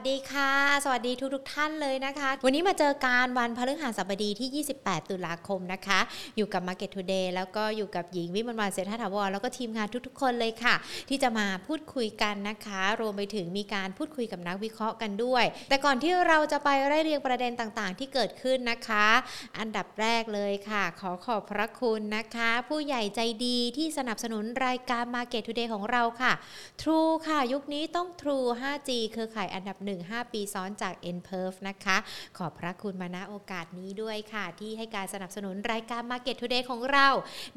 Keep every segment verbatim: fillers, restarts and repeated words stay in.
สดีค่ะสวัสดีทุกทุกท่านเลยนะคะวันนี้มาเจอการวันพฤหัสบดีที่ยี่สิบแปดตุลาคมนะคะอยู่กับ Market Today แล้วก็อยู่กับหญิงวิมลวรรณเศรษฐถาวรแล้วก็ทีมงานทุกๆคนเลยค่ะที่จะมาพูดคุยกันนะคะรวมไปถึงมีการพูดคุยกับนักวิเคราะห์กันด้วยแต่ก่อนที่เราจะไปไล่เรียงประเด็นต่างๆที่เกิดขึ้นนะคะอันดับแรกเลยค่ะขอขอบพระคุณนะคะผู้ใหญ่ใจดีที่สนับสนุนรายการ Market Today ของเราค่ะ True ค่ะยุคนี้ต้อง True ไฟว์จี เครือข่ายอันดับหนึ่ง ห้าปีซ้อนจาก EnPerf นะคะขอบพระคุณมาณโอกาสนี้ด้วยค่ะที่ให้การสนับสนุนรายการ Market Today ของเรา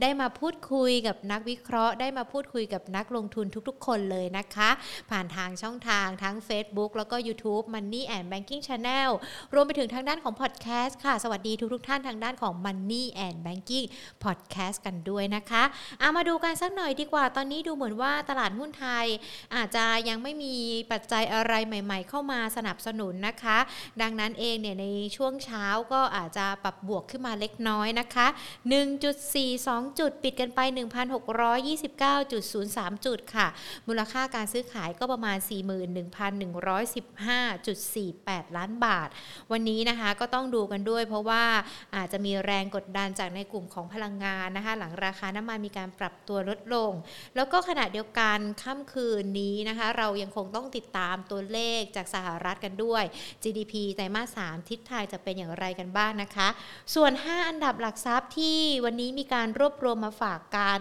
ได้มาพูดคุยกับนักวิเคราะห์ได้มาพูดคุยกับนักลงทุนทุกๆคนเลยนะคะผ่านทางช่องทางทั้ง Facebook แล้วก็ YouTube Money and Banking Channel รวมไปถึงทางด้านของ Podcast ค่ะสวัสดีทุกๆท่านทางด้านของ Money and Banking Podcast กันด้วยนะคะเอามาดูกันสักหน่อยดีกว่าตอนนี้ดูเหมือนว่าตลาดหุ้นไทยอาจจะยังไม่มีปัจจัยอะไรใหม่ๆเข้ามาสนับสนุนนะคะดังนั้นเองเนี่ยในช่วงเช้าก็อาจจะปรับบวกขึ้นมาเล็กน้อยนะคะ หนึ่งจุดสี่สอง จุดปิดกันไป หนึ่งพันหกร้อยยี่สิบเก้าจุดศูนย์สาม จุดค่ะมูลค่าการซื้อขายก็ประมาณ สี่หมื่นหนึ่งพันหนึ่งร้อยสิบห้าจุดสี่แปด ล้านบาทวันนี้นะคะก็ต้องดูกันด้วยเพราะว่าอาจจะมีแรงกดดันจากในกลุ่มของพลังงานนะคะหลังราคาน้ำมันมีการปรับตัวลดลงแล้วก็ขณะเดียวกันค่ำคืนนี้นะคะเรายังคงต้องติดตามตัวเลขจากสหรัฐกันด้วย จี ดี พี ไตรมาส สามทิศทางจะเป็นอย่างไรกันบ้างนะคะส่วนห้าอันดับหลักทรัพย์ที่วันนี้มีการรวบรวมมาฝากกัน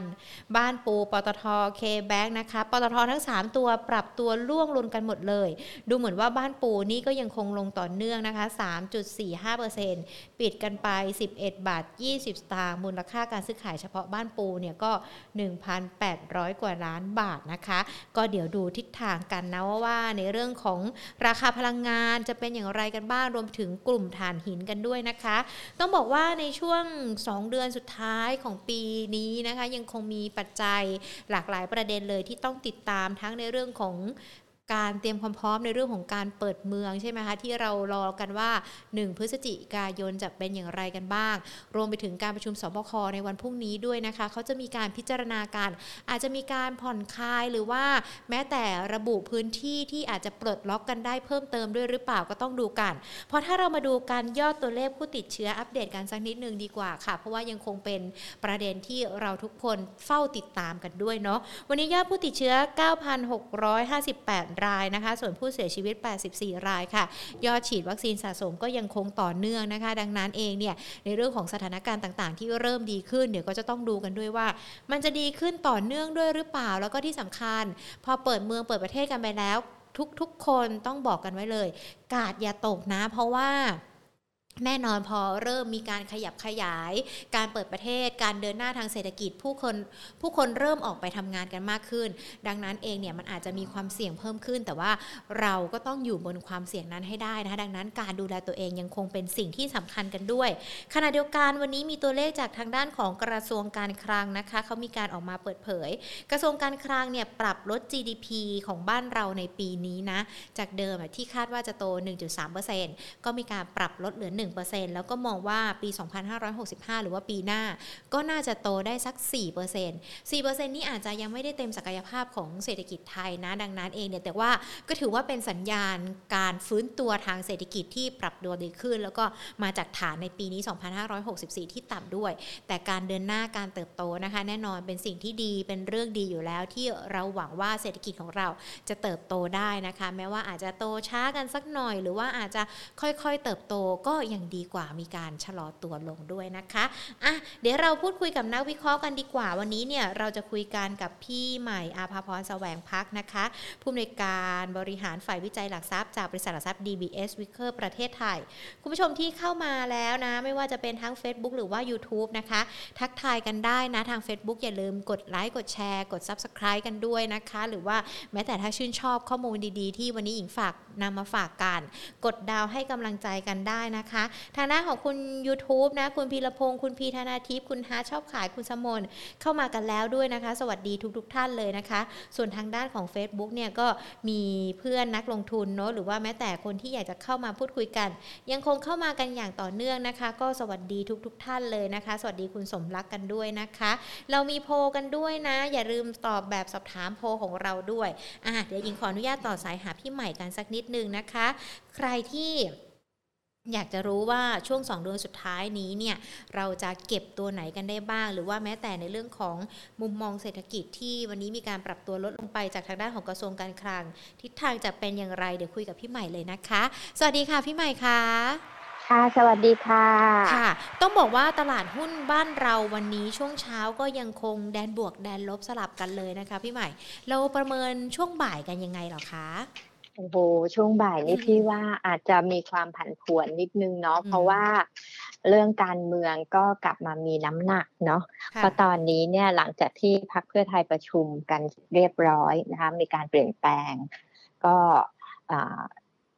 บ้านปูปตท K Bank นะคะปตททั้งสามตัวปรับตัวร่วงลนกันหมดเลยดูเหมือนว่าบ้านปูนี่ก็ยังคงลงต่อเนื่องนะคะ สามจุดสี่ห้าเปอร์เซ็นต์ ปิดกันไป สิบเอ็ดบาทยี่สิบสตางค์มูลค่าการซื้อขายเฉพาะบ้านปูเนี่ยก็ หนึ่งพันแปดร้อย กว่าล้านบาทนะคะก็เดี๋ยวดูทิศทางกันนะว่าในเรื่องของราคาพลังงานจะเป็นอย่างไรกันบ้างรวมถึงกลุ่มถ่านหินกันด้วยนะคะต้องบอกว่าในช่วงสองเดือนสุดท้ายของปีนี้นะคะยังคงมีปัจจัยหลากหลายประเด็นเลยที่ต้องติดตามทั้งในเรื่องของการเตรียมความพร้อมในเรื่องของการเปิดเมืองใช่ไหมคะที่เรารอกันว่าหนึ่งพฤศจิกายนจะเป็นอย่างไรกันบ้างรวมไปถึงการประชุมสบคในวันพรุ่งนี้ด้วยนะคะเขาจะมีการพิจารณาการอาจจะมีการผ่อนคลายหรือว่าแม้แต่ระบุพื้นที่ที่อาจจะปลดล็อกกันได้เพิ่มเติมด้วยหรือเปล่าก็ต้องดูกันเพราะถ้าเรามาดูการยอดตัวเลขผู้ติดเชื้ออัปเดตกันสักนิดนึงดีกว่าค่ะเพราะว่ายังคงเป็นประเด็นที่เราทุกคนเฝ้าติดตามกันด้วยเนาะวันนี้ยอดผู้ติดเชื้อ เก้าพันหกร้อยห้าสิบแปดรายนะคะส่วนผู้เสียชีวิตแปดสิบสี่รายค่ะยอดฉีดวัคซีนสะสมก็ยังคงต่อเนื่องนะคะดังนั้นเองเนี่ยในเรื่องของสถานการณ์ต่างๆที่เริ่มดีขึ้นเดี๋ยวก็จะต้องดูกันด้วยว่ามันจะดีขึ้นต่อเนื่องด้วยหรือเปล่าแล้วก็ที่สำคัญพอเปิดเมืองเปิดประเทศกันไปแล้วทุกๆคนต้องบอกกันไว้เลยกาดอย่าตกนะเพราะว่าแน่นอนพอเริ่มมีการขยับขยายการเปิดประเทศการเดินหน้าทางเศรษฐกิจผู้คนผู้คนเริ่มออกไปทำงานกันมากขึ้นดังนั้นเองเนี่ยมันอาจจะมีความเสี่ยงเพิ่มขึ้นแต่ว่าเราก็ต้องอยู่บนความเสี่ยงนั้นให้ได้นะคะดังนั้นการดูแลตัวเองยังคงเป็นสิ่งที่สำคัญกันด้วยขณะเดียวกันวันนี้มีตัวเลขจากทางด้านของกระทรวงการคลังนะคะเขามีการออกมาเปิดเผยกระทรวงการคลังเนี่ยปรับลด จี ดี พี ของบ้านเราในปีนี้นะจากเดิมที่คาดว่าจะโต หนึ่งจุดสามเปอร์เซ็นต์ ก็มีการปรับลดเหลือหนึ่งเปอร์เซ็นต์ แล้วก็มองว่าปีสองพันห้าร้อยหกสิบห้าหรือว่าปีหน้าก็น่าจะโตได้สัก สี่เปอร์เซ็นต์ สี่เปอร์เซ็นต์ นี้อาจจะยังไม่ได้เต็มศักยภาพของเศรษฐกิจไทยนะดังนั้นเองเนี่ยแต่ว่าก็ถือว่าเป็นสัญญาณการฟื้นตัวทางเศรษฐกิจที่ปรับตัวดีขึ้นแล้วก็มาจากฐานในปีนี้สองพันห้าร้อยหกสิบสี่ที่ต่ำด้วยแต่การเดินหน้าการเติบโตนะคะแน่นอนเป็นสิ่งที่ดีเป็นเรื่องดีอยู่แล้วที่เราหวังว่าเศรษฐกิจของเราจะเติบโตได้นะคะแม้ว่าอาจจะโตช้ากันสักหน่อยหรือว่าอาจจะค่อยๆเติบโตก็ยังดีกว่ามีการชะลอตัวลงด้วยนะคะอ่ะเดี๋ยวเราพูดคุยกับนักวิเคราะห์กันดีกว่าวันนี้เนี่ยเราจะคุยกันกับพี่ใหม่อาภาพรแสวงพักนะคะผู้อำนวยการบริหารฝ่ายวิจัยหลักทรัพย์จากบริษัทหลักทรัพย์ ดี บี เอส Vickers ประเทศไทยคุณผู้ชมที่เข้ามาแล้วนะไม่ว่าจะเป็นทั้ง Facebook หรือว่า YouTube นะคะทักทายกันได้นะทาง Facebook อย่าลืมกดไลค์กดแชร์กด Subscribe กันด้วยนะคะหรือว่าแม้แต่ถ้าชื่นชอบข้อมูลดีๆที่วันนี้หญิงฝากนำมาฝากกันกดดาวให้กำลังใจกันได้นะคะ นะคะทางหน้าของคุณ YouTube นะคุณพีรพงษ์คุณพีธนาทิพย์คุณฮาชอบขายคุณสมนเข้ามากันแล้วด้วยนะคะสวัสดีทุกๆท่านเลยนะคะส่วนทางด้านของ Facebook เนี่ยก็มีเพื่อนนักลงทุนเนาะหรือว่าแม้แต่คนที่อยากจะเข้ามาพูดคุยกันยังคงเข้ามากันอย่างต่อเนื่องนะคะก็สวัสดีทุกๆท่านเลยนะคะสวัสดีคุณสมรักกันด้วยนะคะเรามีโพลกันด้วยนะอย่าลืมตอบแบบสอบถามโพลของเราด้วยอ่ะเดี๋ยวยิงขออนุญาตต่อสายหาพี่ใหม่กันสักนิดนึงนะคะใครที่อยากจะรู้ว่าช่วงสองเดือนสุดท้ายนี้เนี่ยเราจะเก็บตัวไหนกันได้บ้างหรือว่าแม้แต่ในเรื่องของมุมมองเศรษฐกิจที่วันนี้มีการปรับตัวลดลงไปจากทางด้านของกระทรวงการคลังทิศทางจะเป็นอย่างไรเดี๋ยวคุยกับพี่ใหม่เลยนะคะสวัสดีค่ะพี่ใหม่ค่ะค่ะสวัสดีค่ะค่ะต้องบอกว่าตลาดหุ้นบ้านเราวันนี้ช่วงเช้าก็ยังคงแดนบวกแดนลบสลับกันเลยนะคะพี่ใหม่เราประเมินช่วงบ่ายกันยังไงหรอคะโอ้โหช่วงบ่ายนี่พี่ว่าอาจจะมีความผันผวนนิดนึงเนาะเพราะว่าเรื่องการเมืองก็กลับมามีน้ำหนักเนาะเพราะตอนนี้เนี่ยหลังจากที่พรรคเพื่อไทยประชุมกันเรียบร้อยนะคะมีการเปลี่ยนแปลงก็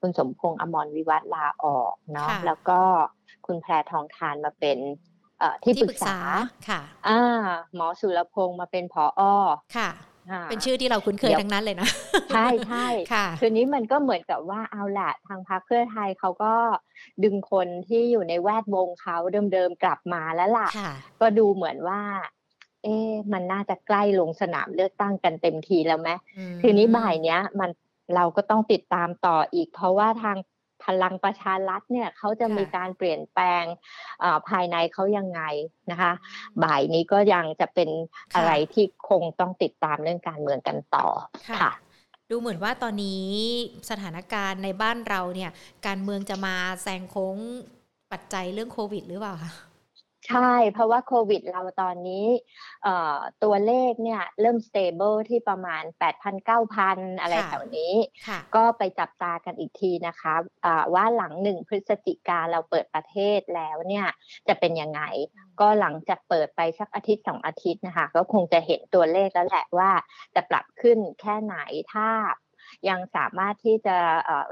คุณสมพงษ์อมรวิวัฒน์ลาออกเนาะแล้วก็คุณแพรทองทานมาเป็นที่ปรึกษาค่ะหมอสุรพงษ์มาเป็นผอ.ค่ะเป็นชื่อที่เราคุ้นเคยทั้งนั้นเลยนะใช่ใช่ค่ะทีนี้มันก็เหมือนกับว่าเอาละทางพรรคเพื่อไทยเขาก็ดึงคนที่อยู่ในแวดวงเขาเดิมๆกลับมาแล้วล่ะก็ดูเหมือนว่าเอ๊ะมันน่าจะใกล้ลงสนามเลือกตั้งกันเต็มทีแล้วไหมทีนี้บ่ายเนี้ยมันเราก็ต้องติดตามต่ออีกเพราะว่าทางพลังประชารัฐเนี่ยเขาจะมีการเปลี่ยนแปลงภายในเขายังไงนะคะบ่ายนี้ก็ยังจะเป็นอะไรที่คงต้องติดตามเรื่องการเมืองกันต่อค่ะดูเหมือนว่าตอนนี้สถานการณ์ในบ้านเราเนี่ยการเมืองจะมาแซงโค้งปัจจัยเรื่องโควิดหรือเปล่าคะใช่เพราะว่าโควิดเราตอนนี้ตัวเลขเนี่ยเริ่ม stable ที่ประมาณ แปดพัน เก้าพัน อะไรแถวนี้ก็ไปจับตากันอีกทีนะคะว่าหลังหนึ่งพฤศจิกาเราเปิดประเทศแล้วเนี่ยจะเป็นยังไงก็หลังจากเปิดไปสักอาทิตย์สองอาทิตย์นะคะก็คงจะเห็นตัวเลขแล้วแหละว่าจะปรับขึ้นแค่ไหนถ้ายังสามารถที่จะ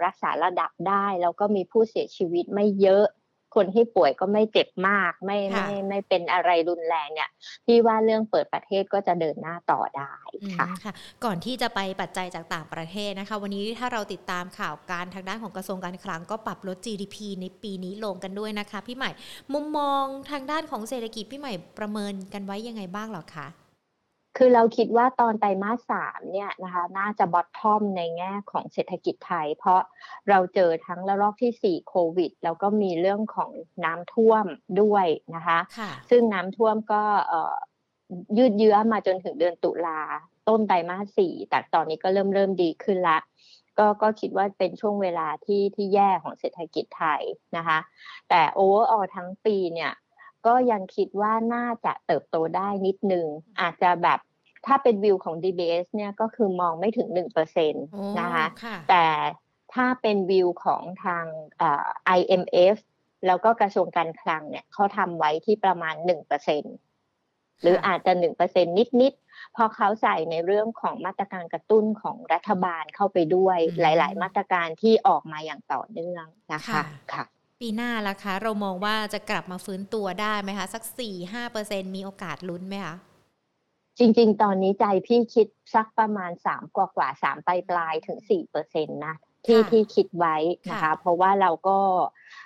รักษาระดับได้แล้วก็มีผู้เสียชีวิตไม่เยอะคนที่ป่วยก็ไม่เจ็บมากไม่ไม่ไม่เป็นอะไรรุนแรงเนี่ยพี่ว่าเรื่องเปิดประเทศก็จะเดินหน้าต่อได้ค่ะก่อนที่จะไปปัจจัยจากต่างประเทศนะคะวันนี้ถ้าเราติดตามข่าวการทางด้านของกระทรวงการคลังก็ปรับลด จี ดี พี ในปีนี้ลงกันด้วยนะคะพี่ใหม่มุมมองทางด้านของเศรษฐกิจพี่ใหม่ประเมินกันไว้ยังไงบ้างหรอคะคือเราคิดว่าตอนไตรมาสสามเนี่ยนะคะน่าจะบอททอมในแง่ของเศรษฐกิจไทยเพราะเราเจอทั้งระลอกที่สี่โควิดแล้วก็มีเรื่องของน้ำท่วมด้วยนะคะซึ่งน้ำท่วมก็ยืดเยื้อมาจนถึงเดือนตุลาต้นไตรมาสสี่แต่ตอนนี้ก็เริ่มเริ่มดีขึ้นละก็ก็คิดว่าเป็นช่วงเวลาที่ที่แย่ของเศรษฐกิจไทยนะคะแต่ overall ทั้งปีเนี่ยก็ยังคิดว่าน่าจะเติบโตได้นิดนึงอาจจะแบบถ้าเป็นวิวของ ดี บี เอส เนี่ยก็คือมองไม่ถึง หนึ่งเปอร์เซ็นต์ นะคะแต่ถ้าเป็นวิวของทาง ไอ เอ็ม เอฟ แล้วก็กระทรวงการคลังเนี่ยเขาทำไว้ที่ประมาณ หนึ่งเปอร์เซ็นต์ หรืออาจจะ หนึ่งเปอร์เซ็นต์ นิดๆพอเขาใส่ในเรื่องของมาตรการกระตุ้นของรัฐบาลเข้าไปด้วยหลายๆมาตรการที่ออกมาอย่างต่อเนื่องนะคะค่ะปีหน้าล่ะคะเรามองว่าจะกลับมาฟื้นตัวได้ไหมคะสัก สี่ถึงห้าเปอร์เซ็นต์ มีโอกาสลุ้นไหมคะจริงๆตอนนี้ใจพี่คิดสักประมาณสามกว่าๆสามปลายๆถึง สี่เปอร์เซ็นต์ นะที่ที่คิดไว้นะคะเพราะว่าเราก็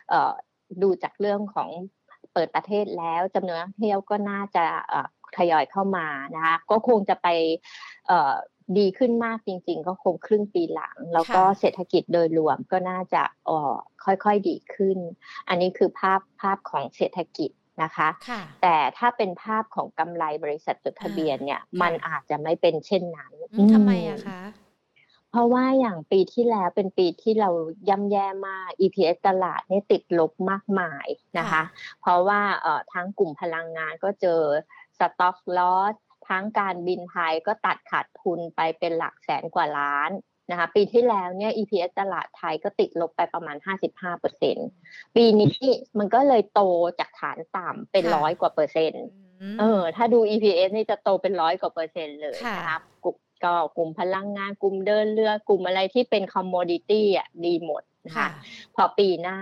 เอ่อดูจากเรื่องของเปิดประเทศแล้วจำนวนนักท่องเที่ยวก็น่าจะเอ่อทยอยเข้ามานะคะก็คงจะไปเอ่อดีขึ้นมากจริงๆก็คงครึ่งปีหลังแล้วก็เศรษฐกิจโดยรวมก็น่าจะออกค่อยๆดีขึ้นอันนี้คือภาพภาพของเศรษฐกิจนะคะแต่ถ้าเป็นภาพของกำไรบริษัทจดทะเบียนเนี่ยมันอาจจะไม่เป็นเช่นนั้นทำไมอะคะเพราะว่าอย่างปีที่แล้วเป็นปีที่เราย่ำแย่มาก อี พี เอส ตลาดเนี่ยติดลบมากมายนะคะเพราะว่าเอ่อทั้งกลุ่มพลังงานก็เจอ stock lossทั้งการบินไทยก็ตัดขาดทุนไปเป็นหลักแสนกว่าล้านนะคะปีที่แล้วเนี่ย อี พี เอส ตลาดไทยก็ติดลบไปประมาณ ห้าสิบห้าเปอร์เซ็นต์ ปีนี้มันก็เลยโตจากฐานต่ำเป็นร้อยกว่าเปอร์เซ็นต์เออถ้าดู อี พี เอส นี่จะโตเป็นร้อยกว่าเปอร์เซ็นต์เลยนะครับก็กลุ่มพลังงานกลุ่มเดินเรือกลุ่มอะไรที่เป็นคอมโมดิตี้อ่ะดีหมดนะคะพอปีหน้า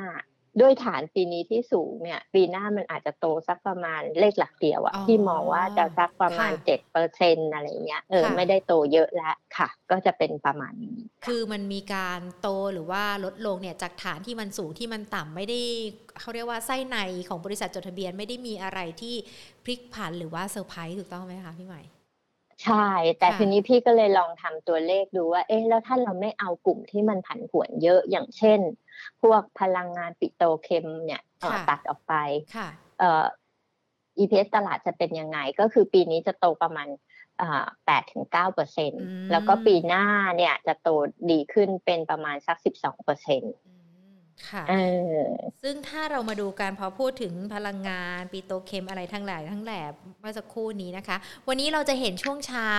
ด้วยฐานปีนี้ที่สูงเนี่ยปีหน้ามันอาจจะโตสักประมาณเลขหลักเดียวอะที่มองว่าจะสักประมาณ เจ็ดเปอร์เซ็นต์ อะไรเงี้ยเออไม่ได้โตเยอะละค่ะก็จะเป็นประมาณนี้คือมันมีการโตหรือว่าลดลงเนี่ยจากฐานที่มันสูงที่มันต่ำไม่ได้เขาเรียกว่าไส้ในของบริษัทจดทะเบียนไม่ได้มีอะไรที่พลิกผันหรือว่าเซอร์ไพรส์ถูกต้องไหมคะพี่ใหม่ใช่แต่ทีนี้พี่ก็เลยลองทำตัวเลขดูว่าเอ๊ะแล้วถ้าเราไม่เอากลุ่มที่มันผันผวนเยอะอย่างเช่นพวกพลังงานปิโตรเคมเนี่ยตัดออกไป อี พี เอส ตลาดจะเป็นยังไงก็คือปีนี้จะโตประมาณ แปดถึงเก้าเปอร์เซ็นต์ แล้วก็ปีหน้าเนี่ยจะโตดีขึ้นเป็นประมาณสัก สิบสองเปอร์เซ็นต์ ค่ะซึ่งถ้าเรามาดูการพอพูดถึงพลังงานปิโตรเคมอะไรทั้งหลายทั้งแหล่เมื่อสักครู่นี้นะคะวันนี้เราจะเห็นช่วงเช้า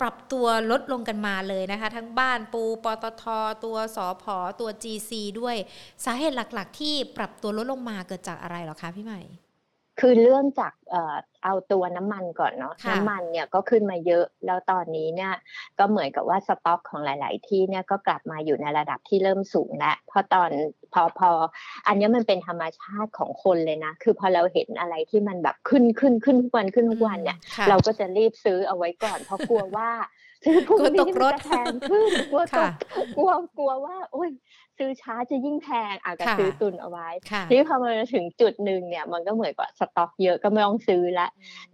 ปรับตัวลดลงกันมาเลยนะคะทั้งบ้านปูปตทตัวสผตัว จี ซี ด้วยสาเหตุหลักๆที่ปรับตัวลดลงมาเกิดจากอะไรหรอคะพี่ใหม่คือเริ่มจากเอ่อเอาตัวน้ำมันก่อนเนาะน้ำมันเนี่ยก็ขึ้นมาเยอะแล้วตอนนี้เนี่ยก็เหมือนกับว่าสต็อกของหลายๆที่เนี่ยก็กลับมาอยู่ในระดับที่เริ่มสูงแล้วพอตอนพอพออันนี้มันเป็นธรรมชาติของคนเลยนะคือพอเราเห็นอะไรที่มันแบบขึ้นขึ้นขึ้นทุกวันขึ้นทุกวันเนี่ยเราก็จะรีบซื้อเอาไว้ก่อนเพราะกลัวว่าซื้อพวกนี้จะแพงขึ้นกลัวกลัวกลัวว่าโอ๊ยซื้อช้าจะยิ่งแพงอาจจะซื้อตุนเอาไว้ทีนี้พอมาถึงจุดนึงเนี่ยมันก็เหมือนกับสต็อกเยอะก็ไม่ต้องซื้อละ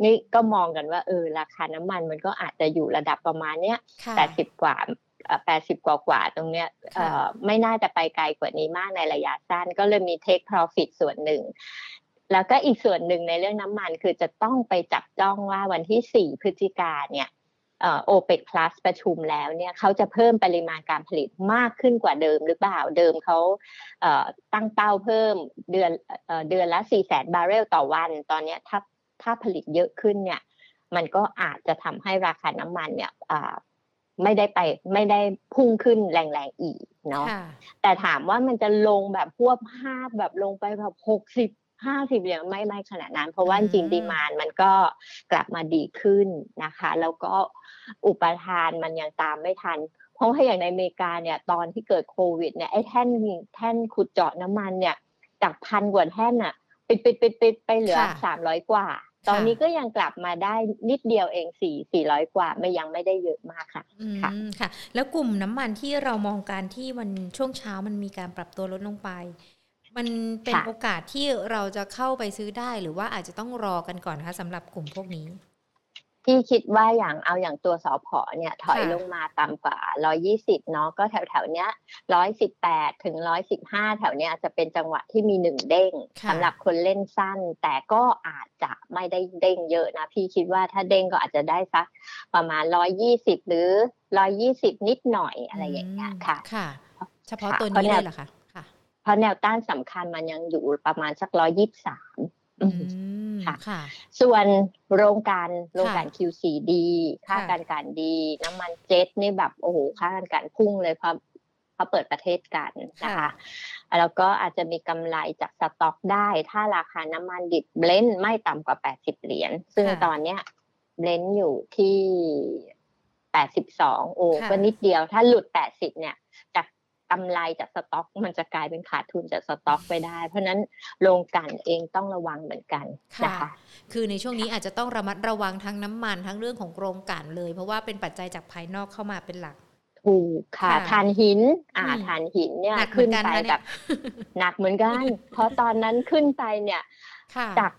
นี่ก็มองกันว่าเออราคาน้ำมันมันก็อาจจะอยู่ระดับประมาณเนี้ยแปดสิบกว่าแปดสิบกว่าๆตรงเนี้ยเอ่อไม่น่าจะไปไกลกว่านี้มากในระยะสั้นก็เลยมี take profit ส่วนหนึ่งแล้วก็อีกส่วนหนึ่งในเรื่องน้ำมันคือจะต้องไปจับจ้องว่าวันที่สี่พฤศจิกายนเนี่ยเอ่อ OPEC Plus ประชุมแล้วเนี่ยเขาจะเพิ่มปริมาณการผลิตมากขึ้นกว่าเดิมหรือเปล่าเดิมเขาเอ่อตั้งเป้าเพิ่มเดือนเอ่อเดือนละ สี่แสน บาร์เรลต่อวันตอนเนี้ยถ้าถ้าผลิตเยอะขึ้นเนี่ยมันก็อาจจะทำให้ราคาน้ำมันเนี่ยอ่าไม่ได้ไปไม่ได้พุ่งขึ้นแรงๆอีกเนาะแต่ถามว่ามันจะลงแบบพวบภาพแบบลงไปแบบหกสิบห้าสิบเนี่ยไม่ไม่ขนาดนั้นเพราะว่าจริงดีมานด์มันก็กลับมาดีขึ้นนะคะแล้วก็อุปทานมันยังตามไม่ทันเพราะว่าอย่างในอเมริกาเนี่ยตอนที่เกิดโควิดเนี่ยไอ้แท่นแท่นขุดเจาะน้ำมันเนี่ยจากพันกว่าแท่นอ่ะปิดปิดปิดปิดไปเหลือสามร้อยกว่าตอนนี้ก็ยังกลับมาได้นิดเดียวเองสี่สี่ร้อยกว่าไม่ยังไม่ได้เยอะมากค่ะค่ะค่ะแล้วกลุ่มน้ำมันที่เรามองการที่มันช่วงเช้ามันมีการปรับตัวลดลงไปมันเป็นโอกาสที่เราจะเข้าไปซื้อได้หรือว่าอาจจะต้องรอกันก่อนคะสำหรับกลุ่มพวกนี้ที่คิดว่าอย่างเอาอย่างตัวสผเนี่ยถอยลงมาต่ำกว่าหนึ่งร้อยยี่สิบเนาะก็แถวๆเนี้ยหนึ่งร้อยสิบแปดถึงหนึ่งร้อยสิบห้าแถวเนี้ยจะเป็นจังหวะที่มีหนึ่งเด้งสำหรับคนเล่นสั้นแต่ก็อาจจะไม่ได้เด้งเยอะนะพี่คิดว่าถ้าเด้งก็อาจจะได้สักประมาณหนึ่งร้อยยี่สิบหรือหนึ่งร้อยยี่สิบนิดหน่อยอะไรอย่างเงี้ยค่ะค่ะเฉพาะตัวนี้เลยเหรอคะเพราะแนวต้านสำคัญมันยังอยู่ประมาณสักหนึ่งร้อยยี่สิบสามค่ะส่วนโรงการโรงการ คิว ซี ดีค่าการการดีน้ำมันเจ็ทนี่แบบโอ้โหค่าการการพุ่งเลยเพราะเขาเปิดประเทศกันนะคะแล้วก็อาจจะมีกำไรจากสต็อกได้ถ้าราคาน้ำมันดิบเบลนด์ไม่ต่ำกว่าแปดสิบเหรียญซึ่งตอนเนี้ยเบลนด์อยู่ที่แปดสิบสองโอ้ก็นิดเดียวถ้าหลุดแปดสิบเนี่ยกำไรจากสต็อกมันจะกลายเป็นขาดทุนจากสต็อกไปได้เพราะนั้นโรงกลั่นเองต้องระวังเหมือนกันนะคะคือในช่วงนี้อาจจะต้องระมัดระวังทั้งน้ำมันทั้งเรื่องของโรงกลั่นเลยเพราะว่าเป็นปัจจัยจากภายนอกเข้ามาเป็นหลักถูกค่ะถ่านหินอ่าถ่านหินเนี่ยขึ้นไปแบบหนักเหมือนกันเพราะตอนนั้นขึ้นไปเนี่ยจาก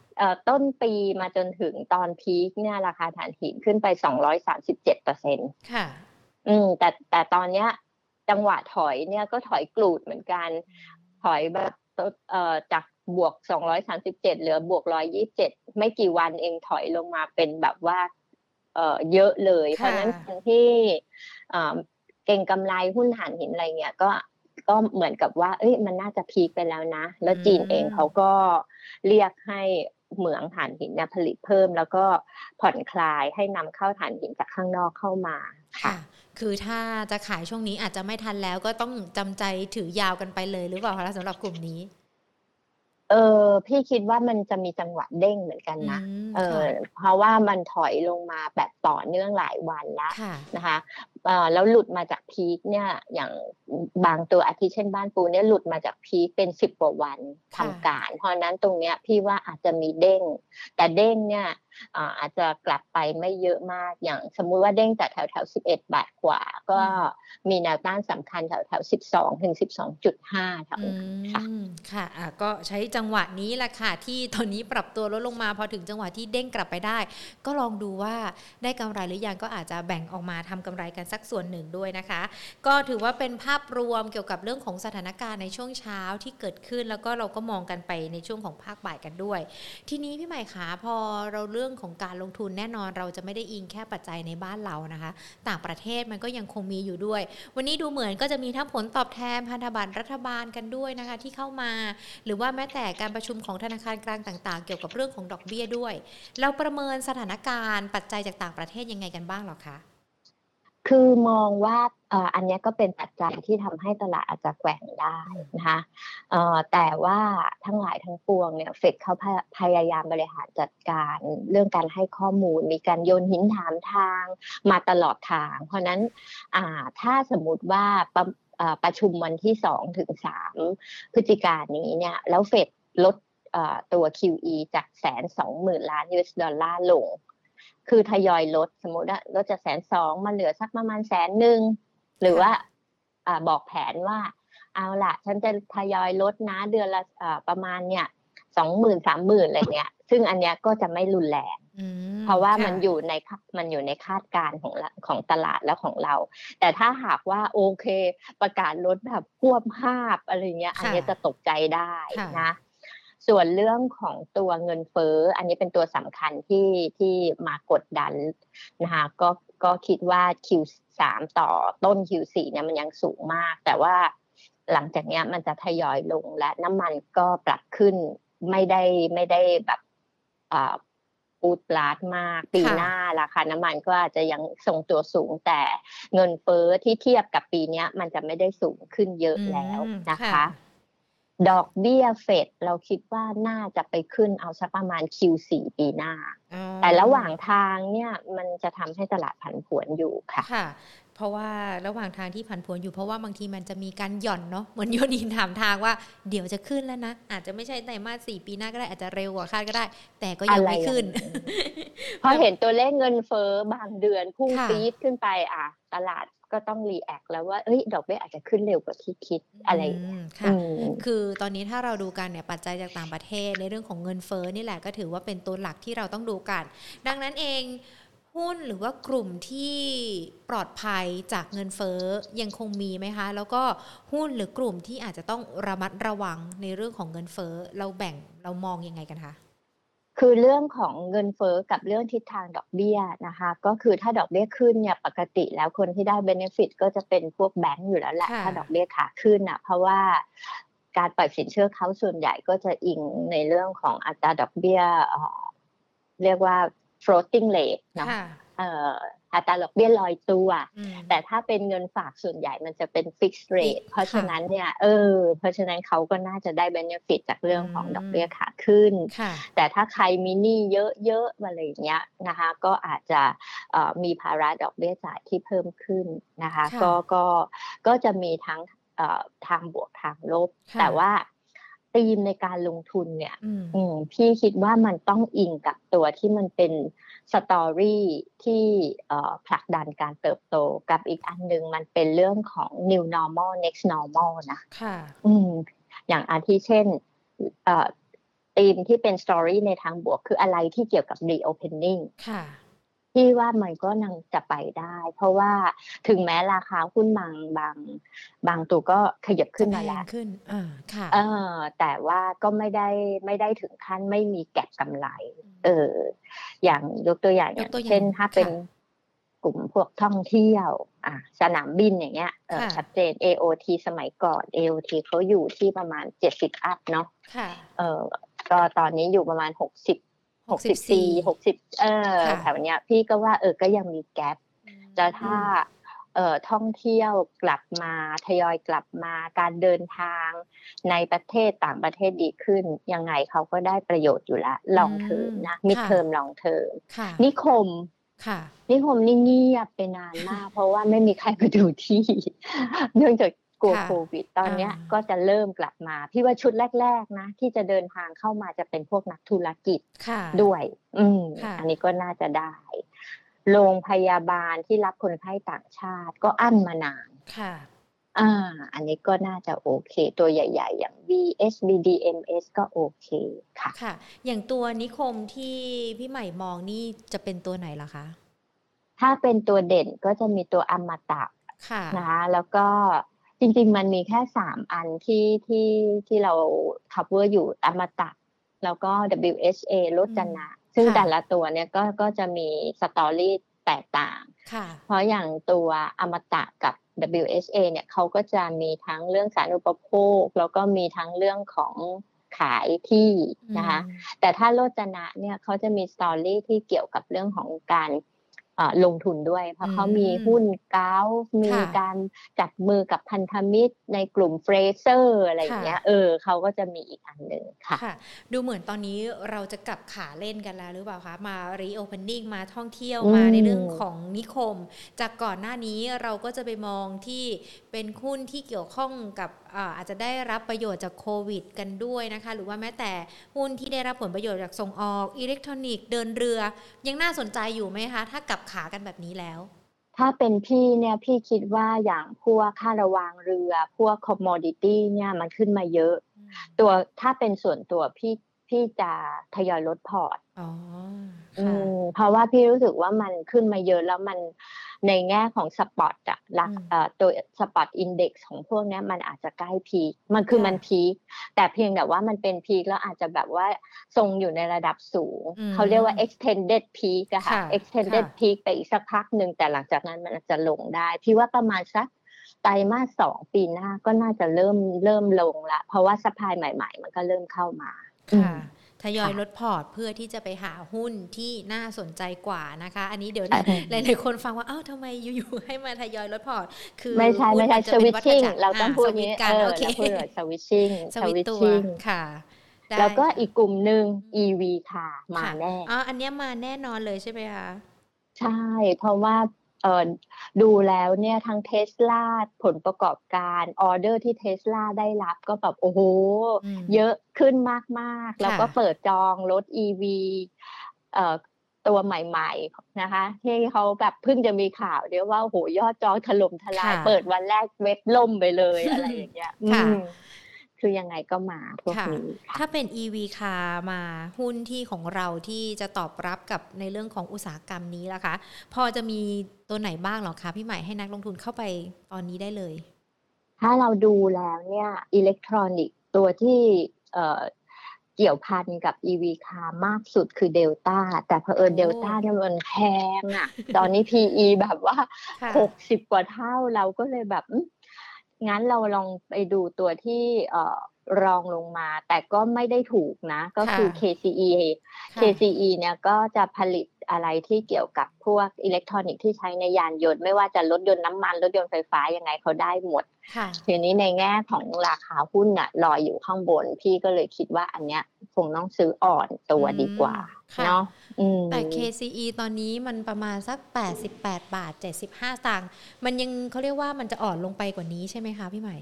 ต้นปีมาจนถึงตอนพีคเนี่ยราคาถ่านหินขึ้นไป สองร้อยสามสิบเจ็ดเปอร์เซ็นต์ ค่ะอืมแต่แต่ตอนเนี้ยจังหวะถอยเนี่ยก็ถอยกลูดเหมือนกันถอยแบบเอ่อจากบวกสองร้อยสามสิบเจ็ดเหลือบวกหนึ่งร้อยยี่สิบเจ็ดไม่กี่วันเองถอยลงมาเป็นแบบว่าเอ่อเยอะเลยเพราะฉะนั้นคนที่เอ่อเก่งกำไรหุ้นถ่านหินอะไรเงี้ยก็ก็เหมือนกับว่าเอ้ยมันน่าจะพีคไปแล้วนะแล้วจีนเองเขาก็เรียกให้เหมืองถ่านหินเนี่ยผลิตเพิ่มแล้วก็ผ่อนคลายให้นำเข้าถ่านหินจากข้างนอกเข้ามาค่ะคือถ้าจะขายช่วงนี้อาจจะไม่ทันแล้วก็ต้องจำใจถือยาวกันไปเลยหรือเปล่าคะสำหรับกลุ่มนี้เออพี่คิดว่ามันจะมีจังหวะเด้งเหมือนกันนะเออเพราะว่ามันถอยลงมาแบบต่อเนื่องหลายวันแล้วนะคะ แล้วหลุดมาจากพีคเนี่ยอย่างบางตัวอาทิเช่นบ้านปูเนี่ยหลุดมาจากพีคเป็นสิบกว่าวันทำการเพราะนั้นตรงเนี้ยพี่ว่าอาจจะมีเด้งแต่เด้งเนี่ยอาจจะกลับไปไม่เยอะมากอย่างสมมุติว่าเด้งจากแถวแถวสิบเอ็ดบาทกว่าก็มีแนวต้านสำคัญแถวแถวสิบสองถึง สิบสองจุดห้า แถวค่ะค่ะก็ใช้จังหวะนี้แหละค่ะที่ตอนนี้ปรับตัวลดลงมาพอถึงจังหวะที่เด้งกลับไปได้ก็ลองดูว่าได้กำไรหรือยังก็อาจจะแบ่งออกมาทำกำไรกันสักส่วนหนึ่งด้วยนะคะก็ถือว่าเป็นภาพรวมเกี่ยวกับเรื่องของสถานการณ์ในช่วงเช้าที่เกิดขึ้นแล้วก็เราก็มองกันไปในช่วงของภาคบ่ายกันด้วยทีนี้พี่ใหม่คะพอเราเรื่องของการลงทุนแน่นอนเราจะไม่ได้อิงแค่ปัจจัยในบ้านเรานะคะต่างประเทศมันก็ยังคงมีอยู่ด้วยวันนี้ดูเหมือนก็จะมีทั้งผลตอบแทนพันธบัตรรัฐบาลกันด้วยนะคะที่เข้ามาหรือว่าแม้แต่การประชุมของธนาคารกลางต่างๆเกี่ยวกับเรื่องของดอกเบี้ยด้วยเราประเมินสถานการณ์ปัจจัยจากต่างประเทศยังไงกันบ้างหรอคะคือมองว่าอันนี้ก็เป็นปัจจัยที่ทำให้ตลาดอาจจะแกว่งได้นะคะแต่ว่าทั้งหลายทั้งปวงเนี่ยเฟดเขาพยายามบริหารจัดการเรื่องการให้ข้อมูลมีการโยนหินถามทางมาตลอดทางเพราะนั้นถ้าสมมุติว่าประชุมวันที่สองถึงสามพฤศจิกายนนี้เนี่ยแล้วเฟดลดตัว คิว อี จากแสนสองหมื่นล้าน ยู เอส ดอลลาร์ลงคือทยอยลดสมมุติว่าลดจากแสนสองมาเหลือสักประมาณแสนหนึ่งหรือว่าบอกแผนว่าเอาล่ะฉันจะทยอยลดนะเดือนละประมาณเนี่ยสองหมื่นสามหมื่นอะไรเนี่ยซึ่งอันเนี้ยก็จะไม่รุนแรงเพราะว่ามันอยู่ในมันอยู่ในคาดการณ์ของของตลาดและของเราแต่ถ้าหากว่าโอเคประกาศลดแบบควบภาพอะไรเงี้ยอันเนี้ยจะตกใจได้นะส่วนเรื่องของตัวเงินเฟ้ออันนี้เป็นตัวสำคัญที่ที่มากดดันนะคะก็ก็คิดว่า คิว สาม ต่อต้น คิว สี่ เนี่ยมันยังสูงมากแต่ว่าหลังจากเนี้ยมันจะทยอยลงและน้ำมันก็ปรับขึ้นไม่ได้ไม่ได้แบบอ่าปูดปลาดมากปีหน้าราคาน้ำมันก็อาจจะยังทรงตัวสูงแต่เงินเฟ้อที่เทียบกับปีเนี้ยมันจะไม่ได้สูงขึ้นเยอะแล้วนะคะดอกเบี้ยเฟดเราคิดว่าน่าจะไปขึ้นเอาสักประมาณ คิว สี่ ปีหน้าแต่ระหว่างทางเนี่ยมันจะทำให้ตลาดผันผวนอยู่ค่ะค่ะเพราะว่าระหว่างทางที่ผันผวนอยู่เพราะว่าบางทีมันจะมีการหย่อนเนาะเหมือนโยนหินถามทางว่าเดี๋ยวจะขึ้นแล้วนะอาจจะไม่ใช่ไตรมาสสี่ปีหน้าก็ได้อาจจะเร็วกว่าคาดก็ได้แต่ก็ยังไม่ขึ้นพอเห็นตัวเลขเงินเฟ้อบางเดือนพุ่งปี๊ดขึ้นไปอ่ะตลาดก็ต้องรีแอคแล้วว่าเอ้ยดอกเบี้ยอาจจะขึ้นเร็วกว่าที่คิดอะไรค่ะคือตอนนี้ถ้าเราดูกันเนี่ยปัจจัยจากต่างประเทศในเรื่องของเงินเฟ้อนี่แหละก็ถือว่าเป็นตัวหลักที่เราต้องดูกันดังนั้นเองหุ้นหรือว่ากลุ่มที่ปลอดภัยจากเงินเฟ้อยังคงมีไหมคะแล้วก็หุ้นหรือกลุ่มที่อาจจะต้องระมัดระวังในเรื่องของเงินเฟ้อเราแบ่งเรามองยังไงกันคะคือเรื่องของเงินเฟ้อกับเรื่องทิศทางดอกเบี้ยนะคะก็คือถ้าดอกเบี้ยขึ้นเนี่ยปกติแล้วคนที่ได้ benefit ก็จะเป็นพวกแบงก์อยู่แล้วแหละถ้าดอกเบี้ยขาขึ้นอ่ะเพราะว่าการปล่อยสินเชื่อเขาส่วนใหญ่ก็จะอิงในเรื่องของอัตราดอกเบี้ยเรียกว่า floating rate เนาะอัตราดอกเบี้ยลอยตัวแต่ถ้าเป็นเงินฝากส่วนใหญ่มันจะเป็น fixed rate เพราะฉะนั้นเนี่ยเออเพราะฉะนั้นเขาก็น่าจะได้ benefit จากเรื่องของดอกเบี้ยขาขึ้นแต่ถ้าใครมีหนี้เยอะๆอะไรอย่างเงี้ยนะคะก็อาจจะมีภาระดอกเบี้ยจ่ายที่เพิ่มขึ้นนะคะก็ก็ก็จะมีทั้งทางบวกทางลบแต่ว่าธีมในการลงทุนเนี่ยพี่คิดว่ามันต้องอิงกับตัวที่มันเป็นสตอรี่ที่ผลักดันการเติบโตกับอีกอันนึงมันเป็นเรื่องของ New Normal Next Normal นะค่ะอืมอย่างอาทิเช่นเอ่อธีมที่เป็นสตอรี่ในทางบวกคืออะไรที่เกี่ยวกับ Reopening ค่ะที่ว่ามันก็ยังจะไปได้เพราะว่าถึงแม้ราคาหุ้นบางบางบางตัวก็ขยับขึ้นมาแล้วขึ้นอ่าค่ะเออแต่ว่าก็ไม่ได้ไม่ได้ถึงขั้นไม่มีแก็บกำไรเอออย่างยกตัวอย่างเช่นถ้าเป็นกลุ่มพวกท่องเที่ยวอ่ะสนามบินอย่างเงี้ยเออชัดเจน เอ โอ ที สมัยก่อน เอ โอ ที เขาอยู่ที่ประมาณเจ็ดสิบอัพเนาะค่ะเออก็ตอนนี้อยู่ประมาณหกสิบหกสิบสี่ หกสิบเออแถวเนี้ยพี่ก็ว่าเออก็ยังมีแก๊ปแล้วถ้าเอ่อท่องเที่ยวกลับมาทยอยกลับมาการเดินทางในประเทศต่างประเทศดีขึ้นยังไงเขาก็ได้ประโยชน์อยู่ละลองเทอมนะมิดเทอมลองเทอมนิคม ค่ะนิคมนิ่งเงียบไปนานมากเพราะว่าไม่มีใครมาดูที่เนื่องจากกลัวโควิดตอนนี้ก็จะเริ่มกลับมาพี่ว่าชุดแรกๆนะที่จะเดินทางเข้ามาจะเป็นพวกนักธุรกิจด้วยอืมอันนี้ก็น่าจะได้โรงพยาบาลที่รับคนไข้ต่างชาติก็อั้นมานานค่ะอ่าอันนี้ก็น่าจะโอเคตัวใหญ่ๆอย่าง วี เอส บี ดี เอ็ม เอส ก็โอเคค่ะค่ะอย่างตัวนิคมที่พี่ใหม่มองนี่จะเป็นตัวไหนล่ะคะถ้าเป็นตัวเด่นก็จะมีตัวอมตะค่ะนะแล้วก็จริงๆมันมีแค่สามอันที่ที่ที่เรา cover อยู่อมตะแล้วก็ ดับเบิลยู เอช เอ รจนะซึ่งแต่ละตัวเนี่ยก็ก็จะมีสตอรี่แตกต่างเพราะอย่างตัวอมตะกับ ดับเบิลยู เอช เอ เนี่ยเขาก็จะมีทั้งเรื่องสาธารณูปโภคแล้วก็มีทั้งเรื่องของขายที่นะคะแต่ถ้าโรจนะเนี่ยเขาจะมีสตอรี่ที่เกี่ยวกับเรื่องของการลงทุนด้วยเพราะเขามีหุ้นเก้ามีการจับมือกับพันธมิตรในกลุ่มเฟรเซอร์อะไรอย่างเงี้ยเออเขาก็จะมีอีกอันหนึ่งค่ะดูเหมือนตอนนี้เราจะกลับขาเล่นกันแล้วหรือเปล่าคะมา Reopening มาท่องเที่ยวมาในเรื่องของนิคมจากก่อนหน้านี้เราก็จะไปมองที่เป็นหุ้นที่เกี่ยวข้องกับอาจจะได้รับประโยชน์จากโควิดกันด้วยนะคะหรือว่าแม้แต่หุ้นที่ได้รับผลประโยชน์จากส่งออกอิเล็กทรอนิกส์เดินเรือยังน่าสนใจอยู่ไหมคะถ้ากลับขากันแบบนี้แล้วถ้าเป็นพี่เนี่ยพี่คิดว่าอย่างพวกค่าระวางเรือพวกคอมมอดิตี้เนี่ยมันขึ้นมาเยอะตัวถ้าเป็นส่วนตัวพี่พี่จะทยอยลดพอร์ตอ๋อค่ะเพราะว่าพี่รู้สึกว่ามันขึ้นมาเยอะแล้วมันในแง่ของสปอตอะลักตัวสปอตอินเด็กซ์ของพวกนี้มันอาจจะใกล้พีคมันคือมันพีคแต่เพียงแต่ว่ามันเป็นพีคแล้วอาจจะแบบว่าทรงอยู่ในระดับสูงเขาเรียกว่า extended peak อะค่ะ extended peak ไปอีกสักพักหนึ่งแต่หลังจากนั้นมันอาจจะลงได้พี่ว่าประมาณสักไตรมาสสองปีหน้าก็น่าจะเริ่มเริ่มลงละเพราะว่าซัพพลายใหม่ๆมันก็เริ่มเข้ามาค่ะทยอยลดพอร์ตเพื่อที่จะไปหาหุ้นที่น่าสนใจกว่านะคะอันนี้เดี๋ยวหลายๆคนฟังว่าอ้าวทำไมอยู่ๆให้มาทยอยลดพอร์ตคือไม่ใช่ไม่ใช่สวิตชิ่งเราต้องพูดอย่างนี้เออเราพูดเลยสวิตชิ่งสวิตตัวค่ะแล้วก็อีกกลุ่มนึง อี วี ค่ะมาแน่อ๋ออันนี้มาแน่นอนเลยใช่ไหมคะใช่เพราะว่าเอ่อดูแล้วเนี่ยทั้ง Tesla ผลประกอบการออเดอร์ที่ Tesla ได้รับก็แบบโอ้โหเยอะขึ้นมากๆแล้วก็เปิดจองรถ อี วี เอ่อตัวใหม่ๆนะคะที่เขาแบบเพิ่งจะมีข่าวเดี๋ยวว่าโอ้โหยอดจองถล่มทลายเปิดวันแรกเว็บล่มไปเลยอะไรอย่างเงี้ยค่ะคือยังไงก็มาพวกนี้ถ้าเป็น อี วี car มาหุ้นที่ของเราที่จะตอบรับกับในเรื่องของอุตสาหกรรมนี้ล่ะคะพอจะมีตัวไหนบ้างหรอคะพี่ใหม่ให้นักลงทุนเข้าไปตอนนี้ได้เลยถ้าเราดูแล้วเนี่ยอิเล็กทรอนิกส์ตัวที่เอ่อเกี่ยวพันกับ อี วี car มากสุดคือเดลต้าแต่เผอิญเดลต้าเนี่ยมันแพงอ่ะตอนนี้ พี อี แบบว่าหกสิบกว่าเท่าเราก็เลยแบบงั้นเราลองไปดูตัวที่เอ่อรองลงมาแต่ก็ไม่ได้ถูกนะก็คือ เค ซี อี เค ซี อี เนี่ยก็จะผลิตอะไรที่เกี่ยวกับพวกอิเล็กทรอนิกส์ที่ใช้ในยานยนต์ไม่ว่าจะรถยนต์น้ำมันรถยนต์ไฟฟ้ายังไงเขาได้หมดทีนี้ในแง่ของราคาหุ้นน่ะลอยอยู่ข้างบนพี่ก็เลยคิดว่าอันเนี้ยคงต้องซื้ออ่อนตัวดีกว่าเนาะแต่ เค ซี อี ตอนนี้มันประมาณสักแปดสิบแปดบาทเจ็ดสิบห้าสตางค์มันยังเขาเรียกว่ามันจะอ่อนลงไปกว่านี้ใช่ไหมคะพี่ใหม่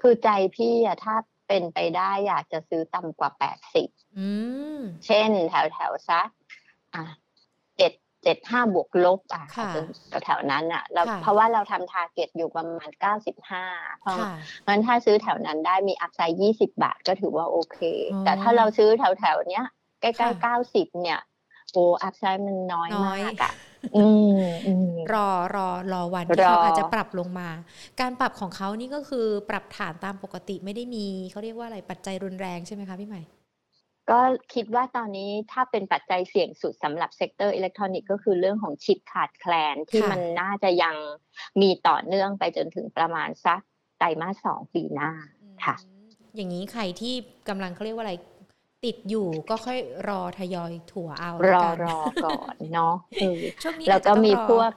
คือใจพี่อะถ้าเป็นไปได้อยากจะซื้อต่ำกว่าแปดสิบอืมเช่นแถวแถวซักอ่ะเจ็ดสิบห้าบวกลบอ่ะแถวๆนั้นอ่ะเราเพราะว่าเราทำทาร์เก็ตอยู่ประมาณเก้าสิบห้าเพราะงั้นถ้าซื้อแถวนั้นได้มีอัพไซด์ยี่สิบบาทก็ถือว่าโอเคแต่ถ้าเราซื้อแถวๆเนี้ยใกล้ๆเก้าสิบเนี่ยโอ้อัพไซด์มันน้อยมากอ่ะอืมรอรอรอวันที่เขาอาจจะปรับลงมาการปรับของเขานี่ก็คือปรับฐานตามปกติไม่ได้มีเขาเรียกว่าอะไรปัจจัยรุนแรงใช่ไหมคะพี่ใหม่ก็คิดว่าตอนนี้ถ้าเป็นปัจจัยเสี่ยงสุดสำหรับเซกเตอร์อิเล็กทรอนิกส์ก็คือเรื่องของชิปขาดแคลนที่มันน่าจะยังมีต่อเนื่องไปจนถึงประมาณสักไตรมาสสองปีหน้าค่ะอย่างนี้ใครที่กำลังเขาเรียกว่าอะไรติดอยู่ก็ค่อยรอทยอยถั่วเอารอรอก่อนเนาะแล้วก็มีพวก